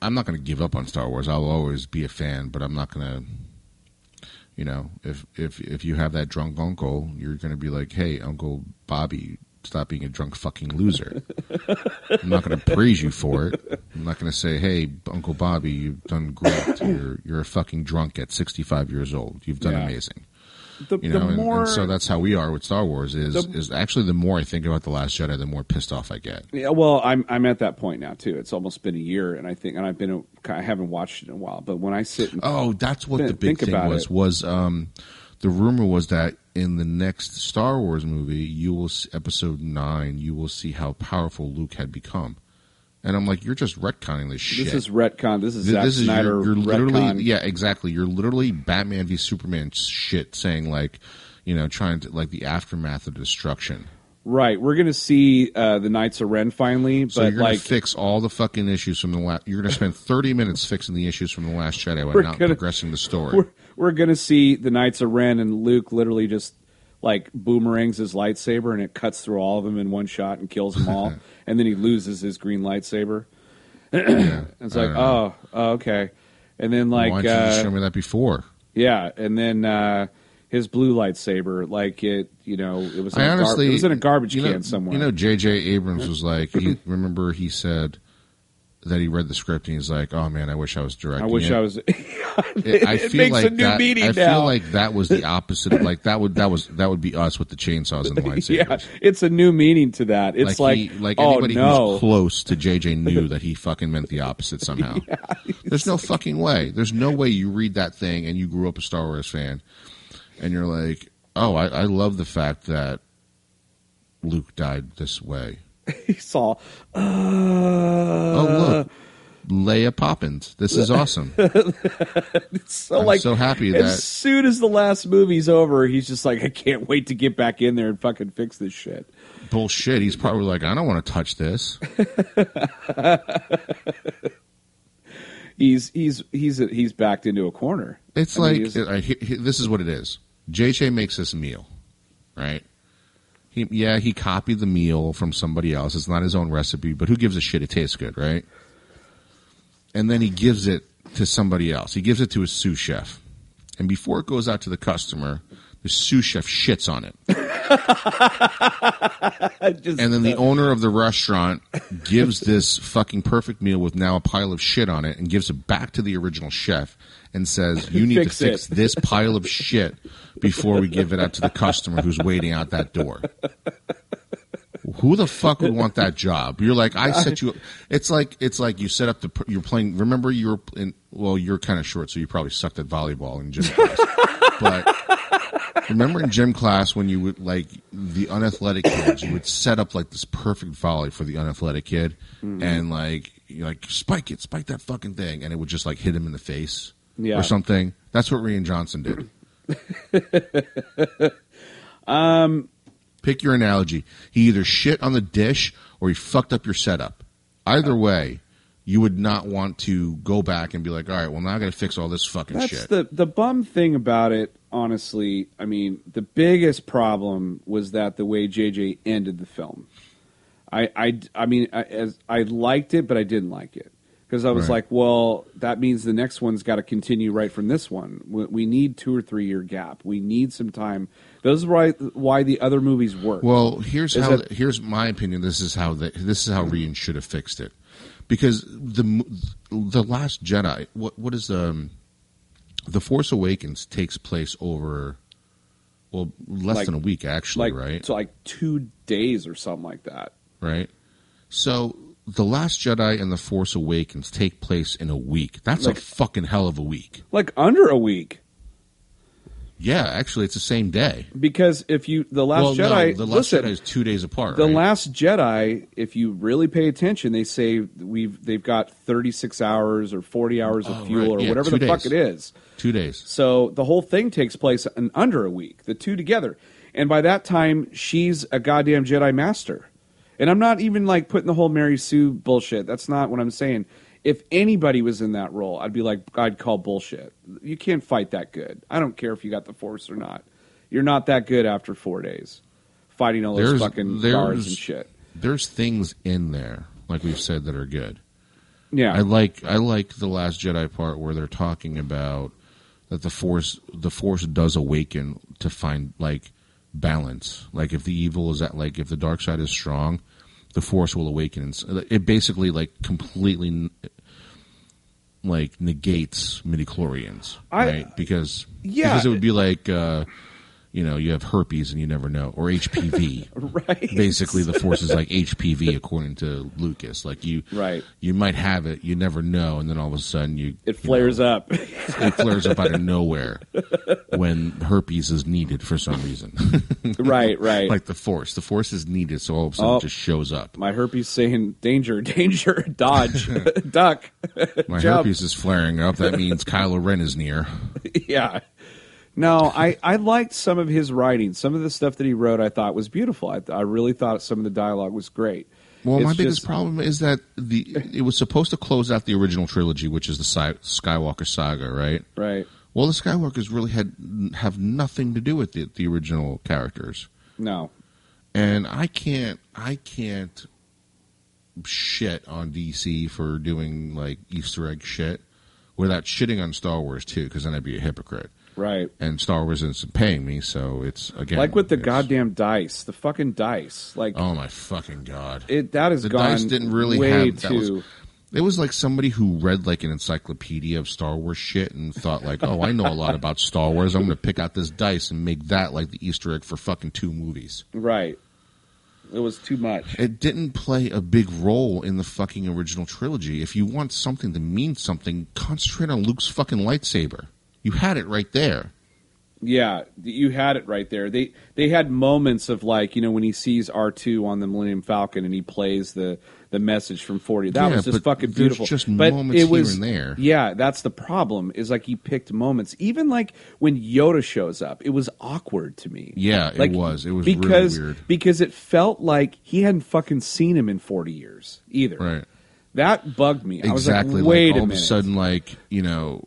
I'm not going to give up on Star Wars. I'll always be a fan, but I'm not going to, you know, if if if you have that drunk uncle, you're going to be like, hey, Uncle Bobby, stop being a drunk fucking loser. I'm not going to praise you for it. I'm not going to say, hey, Uncle Bobby, you've done great. You're you're a fucking drunk at sixty-five years old. You've done yeah. amazing. The, you know, the and, more, and so that's how we are with Star Wars. Is the, is actually the more I think about the Last Jedi, the more pissed off I get. Yeah, well, I'm I'm at that point now too. It's almost been a year, and I think, and I've been I haven't watched it in a while. But when I sit, and oh, that's what been, the big thing was. It. Was um, the rumor was that in the next Star Wars movie, you will see, episode nine, you will see how powerful Luke had become. And I'm like, you're just retconning this shit. This is retcon. This is Zack Snyder retcon. You're literally, yeah, exactly. You're literally Batman v Superman shit saying, like, you know, trying to, like, the aftermath of destruction. Right. We're going to see uh, the Knights of Ren finally. But so you're going like, to fix all the fucking issues from the last... You're going to spend thirty minutes fixing the issues from the Last Jedi while not gonna, progressing the story. We're, we're going to see the Knights of Ren and Luke literally just... like boomerangs his lightsaber and it cuts through all of them in one shot and kills them all. And then he loses his green lightsaber. It's like, oh, oh, okay. And then like, why didn't uh, you show me that before? Yeah, and then uh, his blue lightsaber, like it, you know, it was. I honestly, gar- it was in a garbage can know, somewhere. You know, J J Abrams was like, he, remember he said that he read the script and he's like, oh man, I wish I was directing. I wish it. I was. it, I feel it makes like a new that, meaning I now. I feel like that was the opposite. Of, like that would that was that would be us with the chainsaws and the lightsabers. Yeah, it's a new meaning to that. It's like like, he, like oh, anybody no. who's close to J J knew that he fucking meant the opposite somehow. Yeah, there's no like, fucking way. There's no way you read that thing and you grew up a Star Wars fan, and you're like, oh, I, I love the fact that Luke died this way. He saw. Uh, oh look, Leia Poppins. This is awesome. It's so I'm like so happy that as soon as the last movie's over, he's just like, I can't wait to get back in there and fucking fix this shit. Bullshit. He's probably like, I don't want to touch this. he's he's he's he's backed into a corner. It's I like mean, it, I, he, this is what it is. J J makes this meal, right? He, yeah, he copied the meal from somebody else. It's not his own recipe, but who gives a shit? It tastes good, right? And then he gives it to somebody else. He gives it to his sous chef. And before it goes out to the customer, the sous chef shits on it. Just, and then the uh, owner of the restaurant gives this fucking perfect meal with now a pile of shit on it and gives it back to the original chef and says, you need fix to fix it. This pile of shit before we give it out to the customer who's waiting out that door. Who the fuck would want that job? You're like, I set you up. It's like, it's like you set up the, you're playing, remember you were in, well, you're kind of short, so you probably sucked at volleyball in gym class. But remember in gym class when you would, like, the unathletic kids, you would set up, like, this perfect volley for the unathletic kid. Mm-hmm. And, like, you're like, spike it, spike that fucking thing. And it would just, like, hit him in the face yeah. or something. That's what Rian Johnson did. um pick your analogy. He either shit on the dish or he fucked up your setup. Either way, you would not want to go back and be like, all right, well, now I gotta fix all this fucking that's shit. The the bum thing about it, honestly, I mean, the biggest problem was that the way J J ended the film. I, I, I mean, I, as, I liked it, but I didn't like it. Because I was right. like, well, that means the next one's got to continue right from this one. We, we need two or three year gap. We need some time. Those are why, why the other movies work. Well, here's is how. That, here's my opinion. This is how. The, this is how Rian should have fixed it, because the the Last Jedi. What what is the the Force Awakens takes place over. Well, less like, than a week actually, like, right? So like two days or something like that, right? So. The Last Jedi and The Force Awakens take place in a week. That's like, a fucking hell of a week. Like under a week. Yeah, actually, it's the same day. Because if you... The Last well, Jedi... No, the Last listen, Jedi is two days apart, The right? Last Jedi, if you really pay attention, they say we've they've got thirty-six hours or forty hours of oh, fuel right. or yeah, whatever the days. fuck it is. Two days. So the whole thing takes place in under a week. The two together. And by that time, she's a goddamn Jedi Master. And I'm not even, like, putting the whole Mary Sue bullshit. That's not what I'm saying. If anybody was in that role, I'd be like, I'd call bullshit. You can't fight that good. I don't care if you got the Force or not. You're not that good after four days fighting all those there's, fucking there's, guards and shit. There's things in there, like we've said, that are good. Yeah. I like I like the Last Jedi part where they're talking about that the Force the Force does awaken to find, like, balance. Like if the evil is at like if the dark side is strong, the Force will awaken. It basically like completely like negates midichlorians, I, right? Because yeah, because it would be like uh, you know you have herpes and you never know, or H P V. Right. Basically, the Force is like H P V according to Lucas. Like you, right. You might have it, you never know, and then all of a sudden you it flares you know, up. It flares up out of nowhere. When herpes is needed for some reason. Right, right. Like the Force. The Force is needed, so all of a sudden oh, it just shows up. My herpes saying, danger, danger, dodge, duck, My jump. herpes is flaring up. That means Kylo Ren is near. Yeah. No, I, I liked some of his writing. Some of the stuff that he wrote I thought was beautiful. I, I really thought some of the dialogue was great. Well, it's my just, biggest problem is that the it was supposed to close out the original trilogy, which is the Skywalker saga, right? Right. Well, the Skywalkers really had have nothing to do with the, the original characters. No, and I can't, I can't shit on D C for doing like Easter egg shit without shitting on Star Wars too, because then I'd be a hypocrite. Right. And Star Wars isn't paying me, so it's, again... Like with the goddamn dice. The fucking dice. Like, oh, my fucking God. It, that is gone way too... The dice didn't really have... That was, it was like somebody who read, like, an encyclopedia of Star Wars shit and thought, like, oh, I know a lot about Star Wars. I'm going to pick out this dice and make that, like, the Easter egg for fucking two movies. Right. It was too much. It didn't play a big role in the fucking original trilogy. If you want something to mean something, concentrate on Luke's fucking lightsaber. You had it right there. Yeah, you had it right there. They they had moments of, like, you know, when he sees R two on the Millennium Falcon and he plays the, the message from forty. That yeah, was just fucking beautiful. Just but moments it was, here and there. Yeah, that's the problem, is, like, he picked moments. Even, like, when Yoda shows up, it was awkward to me. Yeah, like, it was. It was because, really weird. Because it felt like he hadn't fucking seen him in forty years either. Right. That bugged me. Exactly. I was like, wait like, a all minute. All of a sudden, like, you know...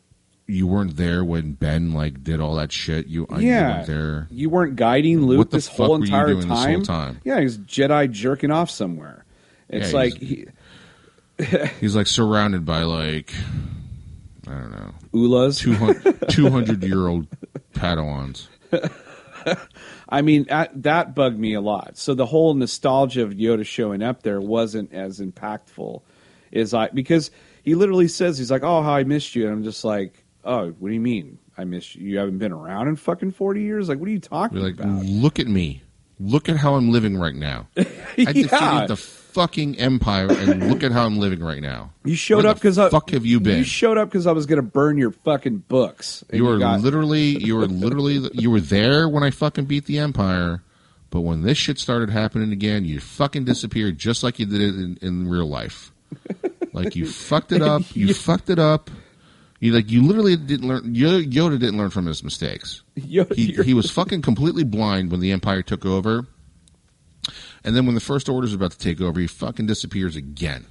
You weren't there when Ben like did all that shit. You, yeah. you weren't there. You weren't guiding Luke what the this fuck whole entire were you doing time. This whole time? Yeah, he's Jedi jerking off somewhere. It's yeah, like he's, he... he's like surrounded by like I don't know Ulas, two hundred year old Padawans. I mean that, that bugged me a lot. So the whole nostalgia of Yoda showing up there wasn't as impactful as I because he literally says he's like, "Oh, how I missed you," and I'm just like. Oh, what do you mean? I miss you. You haven't been around in fucking forty years? Like, what are you talking like, about? Look at me. Look at how I'm living right now. I yeah. defeated the fucking empire, and look at how I'm living right now. You showed Where up because I... fuck have you been? You showed up because I was going to burn your fucking books. You were, you, got... literally, you were literally... You were there when I fucking beat the empire, but when this shit started happening again, you fucking disappeared just like you did it in, in real life. Like, you fucked it up. You fucked it up. You like you literally didn't learn. Yoda didn't learn from his mistakes. Yoda, he he was fucking completely blind when the Empire took over, and then when the First Order's about to take over, he fucking disappears again.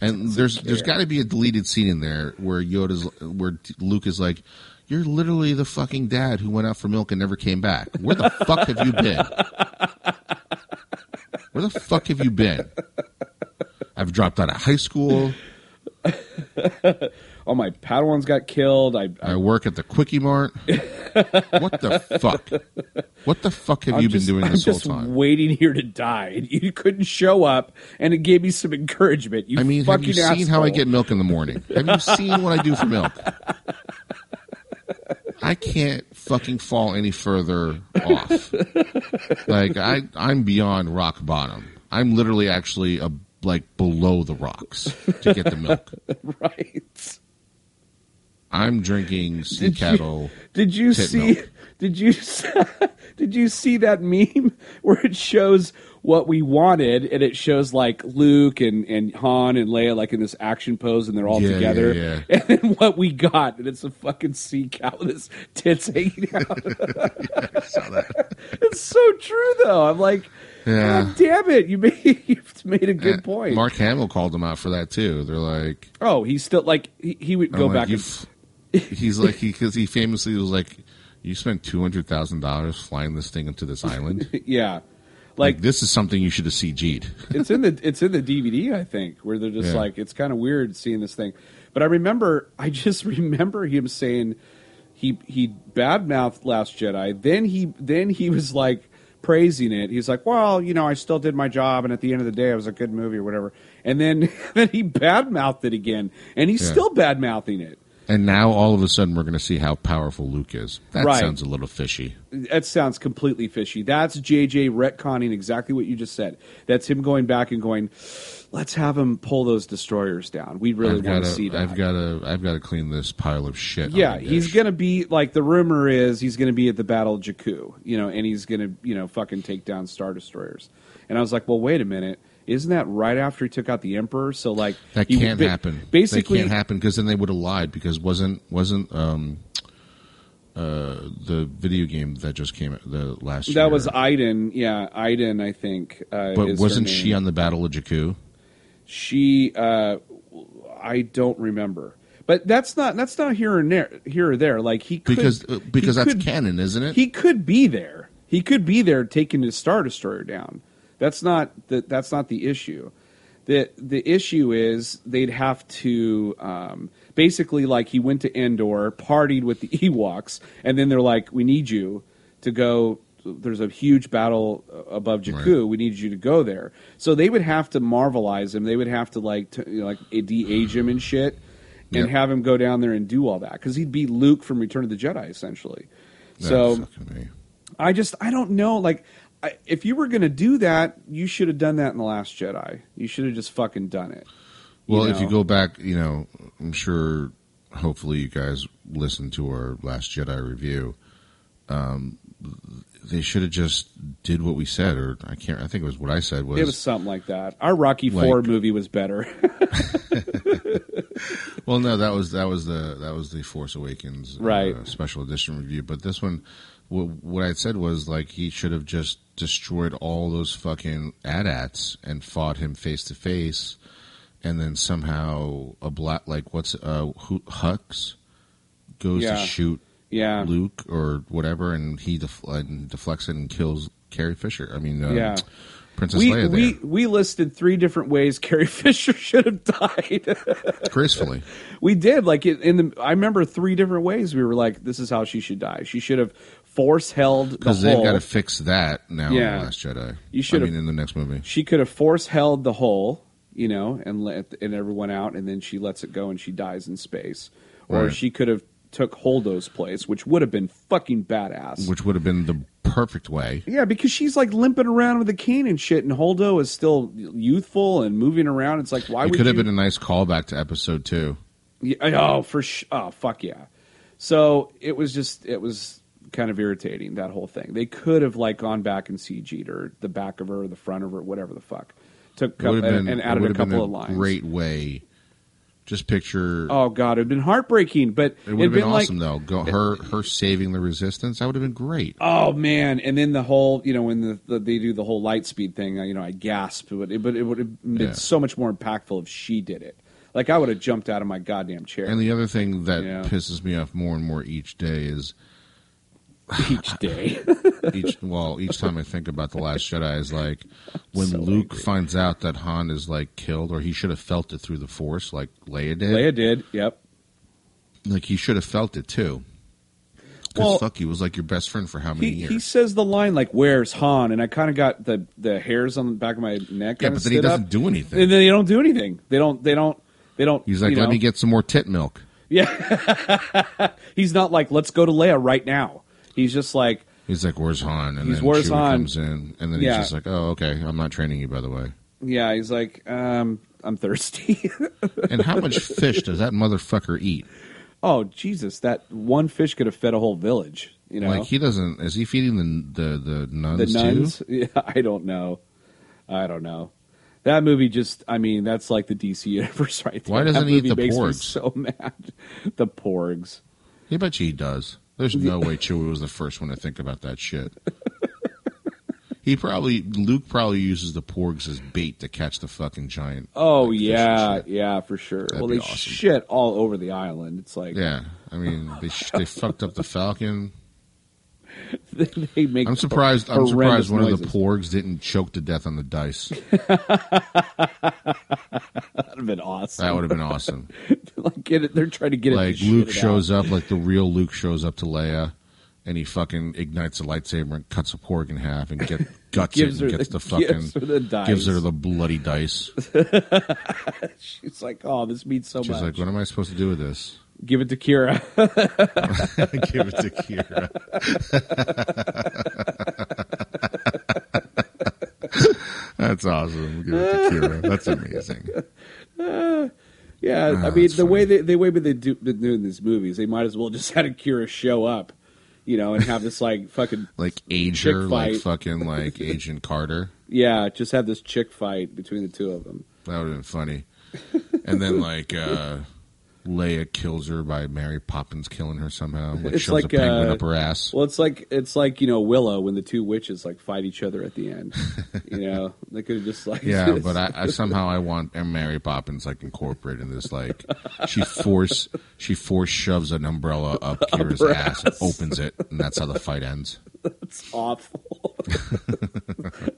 And there's care. there's got to be a deleted scene in there where Yoda's where Luke is like, "You're literally the fucking dad who went out for milk and never came back. Where the fuck have you been? Where the fuck have you been? I've dropped out of high school." Oh, my Padawans got killed. I, I I work at the Quickie Mart. What the fuck? What the fuck have I'm you just, been doing I'm this whole time? I'm just waiting here to die. You couldn't show up, and it gave me some encouragement. You I mean, fucking have you asshole. Seen how I get milk in the morning? Have you seen what I do for milk? I can't fucking fall any further off. Like, I, I'm beyond rock bottom. I'm literally actually a, like below the rocks to get the milk. Right. I'm drinking sea did cattle. You, did you see? Milk. Did you did you see that meme where it shows what we wanted and it shows like Luke and, and Han and Leia like in this action pose and they're all yeah, together yeah, yeah. and then what we got and it's a fucking sea cow with his tits hanging out. Yeah, I saw that. It's so true though. I'm like, yeah. God damn it! You made you've made a good and point. Mark Hamill called him out for that too. They're like, oh, he's still like he, he would go like, back. And... He's like because he, he famously was like, you spent two hundred thousand dollars flying this thing into this island. Yeah, like, like this is something you should have C G'd. It's in the it's in the D V D I think where they're just yeah. like it's kind of weird seeing this thing. But I remember I just remember him saying he he badmouthed Last Jedi. Then he then he was like. praising it. He's like, well, you know, I still did my job, and at the end of the day, it was a good movie or whatever. And then, then he badmouthed it again, and he's yeah. still badmouthing it. And now, all of a sudden, we're going to see how powerful Luke is. That right. sounds a little fishy. That sounds completely fishy. That's J J retconning exactly what you just said. That's him going back and going, let's have him pull those destroyers down. We really I've want gotta, to see that. I've got to I've got to clean this pile of shit. Yeah, he's going to be, like, the rumor is he's going to be at the Battle of Jakku, you know, and he's going to, you know, fucking take down Star Destroyers. And I was like, well, wait a minute. Isn't that right after he took out the Emperor? So like that can't ba- happen. Basically, that can't happen because then they would have lied. Because wasn't wasn't um, uh, the video game that just came out the last that year? That was Iden, yeah, Iden, I think. Uh, but wasn't she on the Battle of Jakku? She, uh, I don't remember. But that's not that's not here or there. Here or there, like he could, because uh, because he that's could, canon, isn't it? He could be there. He could be there taking his Star Destroyer down. That's not the, that's not the issue. The the issue is they'd have to um, basically, like, he went to Endor, partied with the Ewoks, and then they're like, we need you to go. There's a huge battle above Jakku. Right. We need you to go there. So they would have to marvelize him. They would have to, like, to, you know, like de-age him and shit, and yep. have him go down there and do all that, because he'd be Luke from Return of the Jedi, essentially. That's so I just I don't know. Like, I, if you were going to do that, you should have done that in The Last Jedi. You should have just fucking done it. Well, you know? If you go back, you know, I'm sure, hopefully you guys listened to our Last Jedi review. Um, they should have just did what we said, or I can't. I think it was what I said was it was something like that. Our Rocky like, four movie was better. Well, no, that was that was the that was the Force Awakens right. uh, special edition review. But this one, wh- what I had said was like he should have just destroyed all those fucking AT-ATs and fought him face to face, and then somehow a black like what's uh Hux goes yeah. to shoot. Yeah, Luke or whatever, and he def- and deflects it and kills Carrie Fisher. I mean, uh, yeah. Princess we, Leia. There. We we listed three different ways Carrie Fisher should have died gracefully. We did like in the. I remember three different ways we were like, "This is how she should die. She should have force held the hold." Because they've got to fix that now. Yeah. In The Last Jedi. You should. I mean, in the next movie, she could have force held the hole, you know, and let and everyone out, and then she lets it go and she dies in space, or right. she could have. Took Holdo's place, which would have been fucking badass. Which would have been the perfect way. Yeah, because she's like limping around with a cane and shit, and Holdo is still youthful and moving around. It's like, why it would you... It could have been a nice callback to episode two. Yeah, oh, for sh- oh, fuck yeah. So it was just, it was kind of irritating, that whole thing. They could have like gone back and C G'd her, the back of her, the front of her, whatever the fuck. Took couple, and, been, and added a couple been a of lines. Great way... Just picture. Oh God, it'd been heartbreaking, but it would have been, been awesome like, though. Go, her her saving the Resistance, that would have been great. Oh man, and then the whole you know when the, the, they do the whole light speed thing, you know I gasped, but it, but it would have been yeah. so much more impactful if she did it. Like I would have jumped out of my goddamn chair. And the other thing that you know? pisses me off more and more each day is each day. each well, each time I think about The Last Jedi is like when so Luke angry. finds out that Han is like killed, or he should have felt it through the Force, like Leia did. Leia did, yep. Like he should have felt it too. Because well, fuck, he was like your best friend for how many he, years? He says the line like, "Where's Han?" And I kind of got the, the hairs on the back of my neck. Yeah, but then he doesn't up. do anything. And then they don't do anything. They don't. They don't. They don't. He's like, "Let know. me get some more tit milk." Yeah. He's not like, "Let's go to Leia right now." He's just like he's like, "Where's Han?" And he's then Chewie comes in, and then yeah. he's just like, "Oh, okay, I'm not training you, by the way." Yeah, he's like, um, "I'm thirsty." And how much fish does that motherfucker eat? Oh Jesus, that one fish could have fed a whole village. You know, like he doesn't. Is he feeding the the, the nuns? The nuns? Too? Yeah, I don't know. I don't know. That movie just, I mean, that's like the D C Universe right there. Why doesn't that he movie eat the makes porgs? Me so mad, the porgs. I bet you he does. There's no way Chewie was the first one to think about that shit. He probably, Luke probably uses the porgs as bait to catch the fucking giant. Oh, like, yeah, yeah, for sure. That'd well, they awesome. shit all over the island. It's like. Yeah, I mean, they they fucked up the Falcon. They make I'm surprised I'm surprised one noises. of the porgs didn't choke to death on the dice. That would have been awesome. That would have been awesome. Like get it, they're trying to get like it. Like Luke shows out. up, like the real Luke shows up to Leia, and he fucking ignites a lightsaber and cuts a porg in half and get, guts it and gets the, the fucking gives her the, dice. gives her the bloody dice. She's like, "Oh, this means so She's much." She's like, "What am I supposed to do with this?" Give it to Kira. Give it to Kira. That's awesome. Give it to Kira. That's amazing. Uh, yeah, oh, I mean, the funny. way they, the way they've been doing these movies, they might as well just had a Kira show up, you know, and have this, like, fucking... like Ager, like fucking, like, Agent Carter. Yeah, just have this chick fight between the two of them. That would have been funny. And then, like, uh... Leia kills her by Mary Poppins killing her somehow. Like it's shoves like a penguin uh, up her ass. Well, it's like it's like you know Willow when the two witches like fight each other at the end. You know they could have just like yeah, this. but I, I somehow I want Mary Poppins like incorporated in this. Like she force she force shoves an umbrella up Kira's up ass. ass and opens it, and that's how the fight ends. That's awful.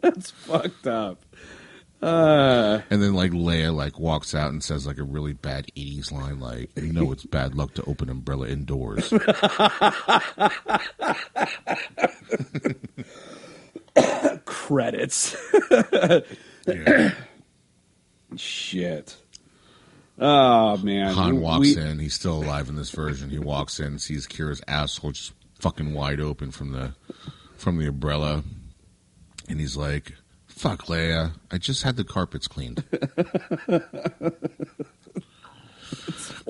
That's fucked up. Uh, and then like Leia like walks out and says like a really bad eighties line like, you know it's bad luck to open umbrella indoors. Credits. Yeah. Shit. Oh man. Han walks we, in, he's still alive in this version. He walks in, sees Kira's asshole just fucking wide open from the from the umbrella, and he's like, fuck, Leia. I just had the carpets cleaned.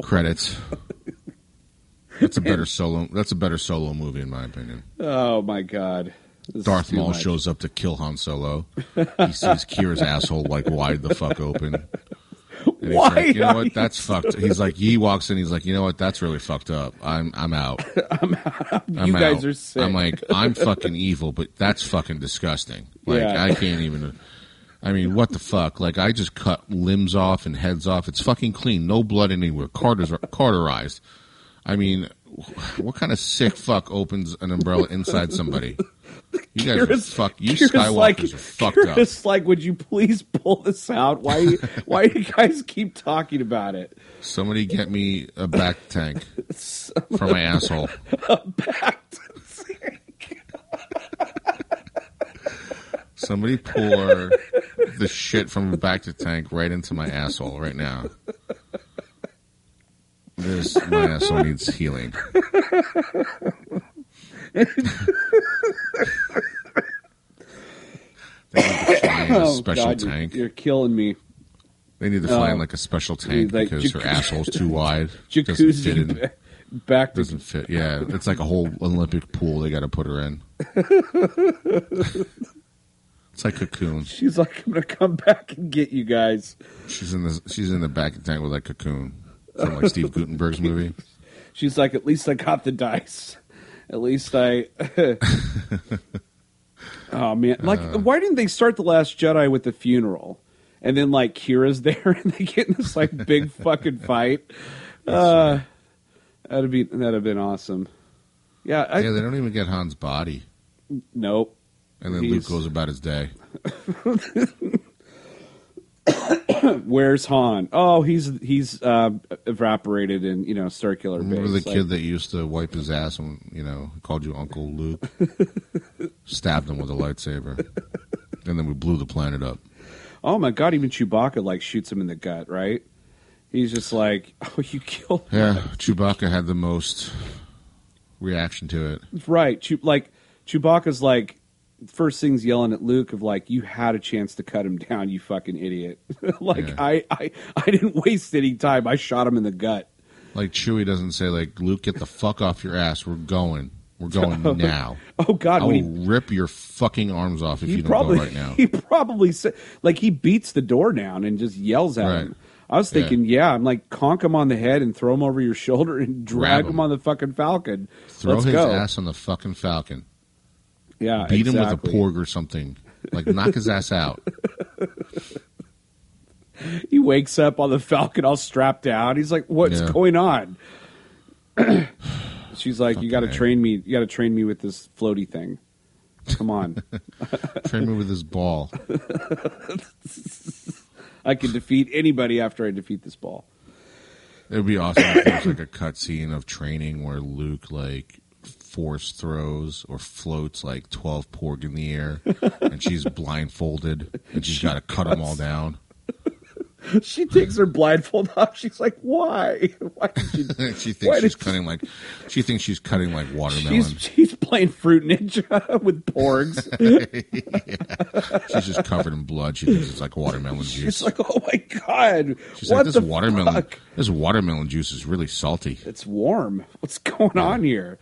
Credits. That's a better solo. That's a better solo movie, in my opinion. Oh my god! This Darth Maul much. shows up to kill Han Solo. He sees Kira's asshole like wide the fuck open. And he's Why like, you know what? That's fucked. He's like, he walks in. He's like, you know what? That's really fucked up. I'm, I'm out. I'm out. You I'm guys out. are sick. I'm like, I'm fucking evil, but that's fucking disgusting. Like, yeah. I can't even. I mean, what the fuck? Like, I just cut limbs off and heads off. It's fucking clean. No blood anywhere. Carter's carterized. I mean, what kind of sick fuck opens an umbrella inside somebody? You guys Kira's, are fuck. You Kira's Skywalkers like, are fucked Kira's up. It's like, would you please pull this out? Why? Why do you guys keep talking about it? Somebody get me a back tank for my asshole. A back tank. Somebody pour the shit from a back to tank right into my asshole right now. This my asshole needs healing. They need to fly in a oh, special God, tank. You're, you're killing me. They need to fly uh, in like a special tank like, because jac- her asshole's too wide. Jacuzzi fit in. Back doesn't fit. Yeah, it's like a whole Olympic pool. They got to put her in. It's like Cocoon. She's like, I'm gonna come back and get you guys. She's in the she's in the back tank with like Cocoon from like Steve Gutenberg's movie. She's like, at least I got the dice. At least I. Oh man! Like, uh, why didn't they start The Last Jedi with the funeral, and then like Kira's there, and they get in this like big fucking fight? Uh, that'd be that'd have been awesome. Yeah, I, yeah. They don't even get Han's body. Nope. And then He's... Luke goes about his day. Where's Han? Oh, he's he's uh, evaporated in you know circular. Remember base. the like, kid that used to wipe his ass and you know called you Uncle Luke, stabbed him with a lightsaber, and then we blew the planet up. Oh my God! Even Chewbacca like shoots him in the gut, right? He's just like, oh, you killed. Yeah, that. Chewbacca had the most reaction to it. Right, che- like Chewbacca's like. First thing's yelling at Luke of like, you had a chance to cut him down, you fucking idiot. Like yeah. I, I, I didn't waste any time. I shot him in the gut. Like Chewie doesn't say like, Luke, get the fuck off your ass. We're going. We're going oh, now. Oh God. I will he, rip your fucking arms off if you don't probably, go right now. He probably said like he beats the door down and just yells at right. him. I was thinking, yeah. yeah, I'm like, conk him on the head and throw him over your shoulder and drag him. him on the fucking Falcon. Throw Let's his go. ass on the fucking Falcon. Yeah, Beat exactly. him with a porg or something. Like, knock his ass out. He wakes up on the Falcon all strapped down. He's like, what's yeah. going on? She's like, Fucking you got to train me. You got to train me with this floaty thing. Come on. Train me with this ball. I can defeat anybody after I defeat this ball. It would be awesome if there was like a cutscene of training where Luke, like, force throws or floats like twelve porg in the air, and she's blindfolded and she's she got to cut cuts. them all down. She takes her blindfold off. She's like, "Why? Why did you?" she thinks she's cutting she... like she thinks she's cutting like watermelon. She's, she's playing Fruit Ninja with porgs. Yeah. She's just covered in blood. She thinks it's like watermelon she's juice. She's like, "Oh my god!" She's what like, "This the watermelon, fuck? this watermelon juice is really salty. It's warm. What's going yeah. on here?"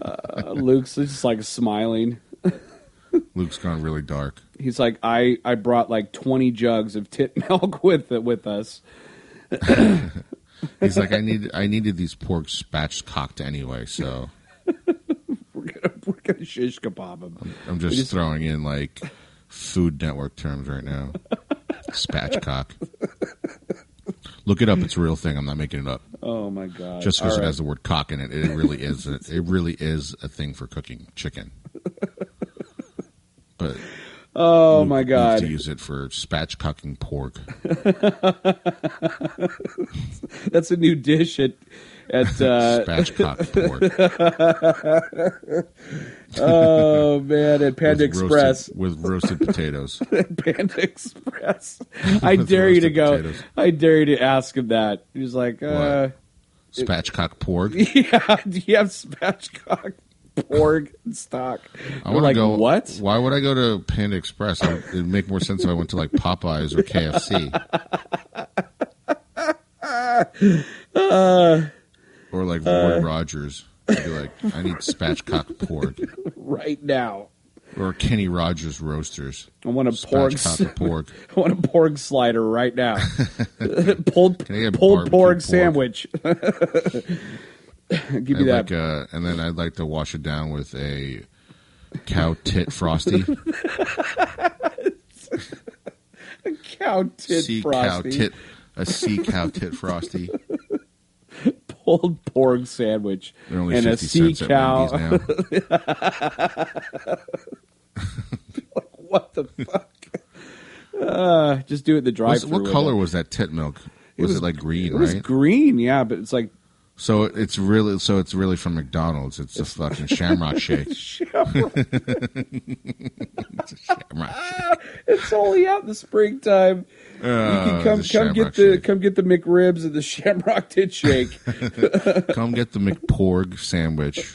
Uh, Luke's just like smiling. Luke's gone really dark. He's like, I, I brought like twenty jugs of tit milk with with us. He's like, I need I needed these pork spatchcocked anyway, so we're gonna we're gonna shish kebab them. I'm, I'm just, just throwing in like Food Network terms right now. Spatchcock. Look it up. It's a real thing. I'm not making it up. Oh, my God. Just because right. it has the word cock in it, it really is. It really is a thing for cooking chicken. But Oh, Luke my God. Needs to use it for spatchcocking pork. That's a new dish at... at uh... Spatchcock pork. Oh, man. At Panda with Express. Roasted, with roasted potatoes. At Panda Express. I dare you to go. Potatoes. I dare you to ask him that. He's like, uh... Spatchcock pork? Yeah. Do you have spatchcock pork stock? I want to like, go. What? Why would I go to Panda Express? I, it'd make more sense if I went to like Popeyes or K F C, uh, or like Warren uh, Rogers. I'd be like, I need spatchcock pork right now, or Kenny Rogers roasters. I want a pork. pork. I want a pork slider right now. pulled pulled pork sandwich. Give me I'd that. Like a, and then I'd like to wash it down with a cow tit frosty. A cow tit sea frosty. Cow tit, a sea cow tit frosty. Pulled pork sandwich. They're only and fifty a sea cents cow. At Wendy's now. Like, what the fuck? Uh, just do it the drive-thru. What color it. was that tit milk? Was it, was, it like green? It right? was green, yeah, but it's like. So it's really, so it's really from McDonald's. It's a fucking Shamrock Shake. Shamrock. It's a Shamrock Shake. It's only out in the springtime. Uh, you can come, come get the, shake. come get the McRibs and the Shamrock Tit Shake. Come get the McPorg sandwich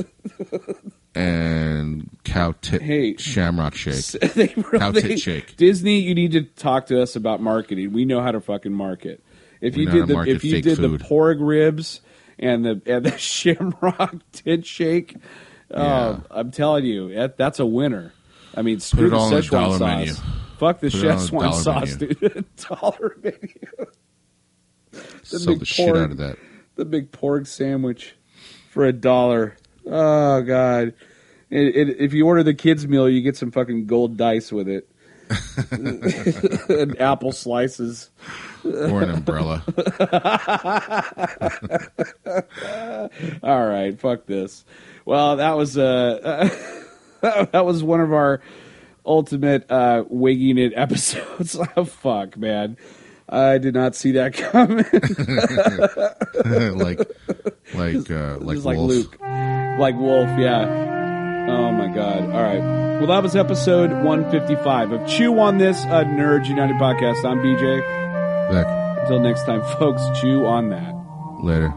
and cow tit hey, Shamrock Shake. They, cow they, tit shake. Disney, you need to talk to us about marketing. We know how to fucking market. If we you did the, if you did food. the Porg ribs. And the and the Shamrock Tit Shake, uh, yeah. I'm telling you, that, that's a winner. I mean, screw the Szechuan sauce. Menu. Fuck the Szechuan sauce, menu. dude. Dollar menu. The Sell the shit pork, out of that. The big pork sandwich for a dollar. Oh God! It, it, if you order the kids' meal, you get some fucking gold dice with it, and apple slices. Or an umbrella. All right, fuck this. Well, that was uh, uh that was one of our ultimate uh, wigging it episodes. Oh, fuck, man, I did not see that coming. like, like, uh, like, Just like Wolf. Luke, like Wolf, yeah. Oh, my God. All right. Well, that was episode one fifty-five of Chew On This, a Nerds United podcast. I'm B J. Back. Until next time, folks, chew on that. Later.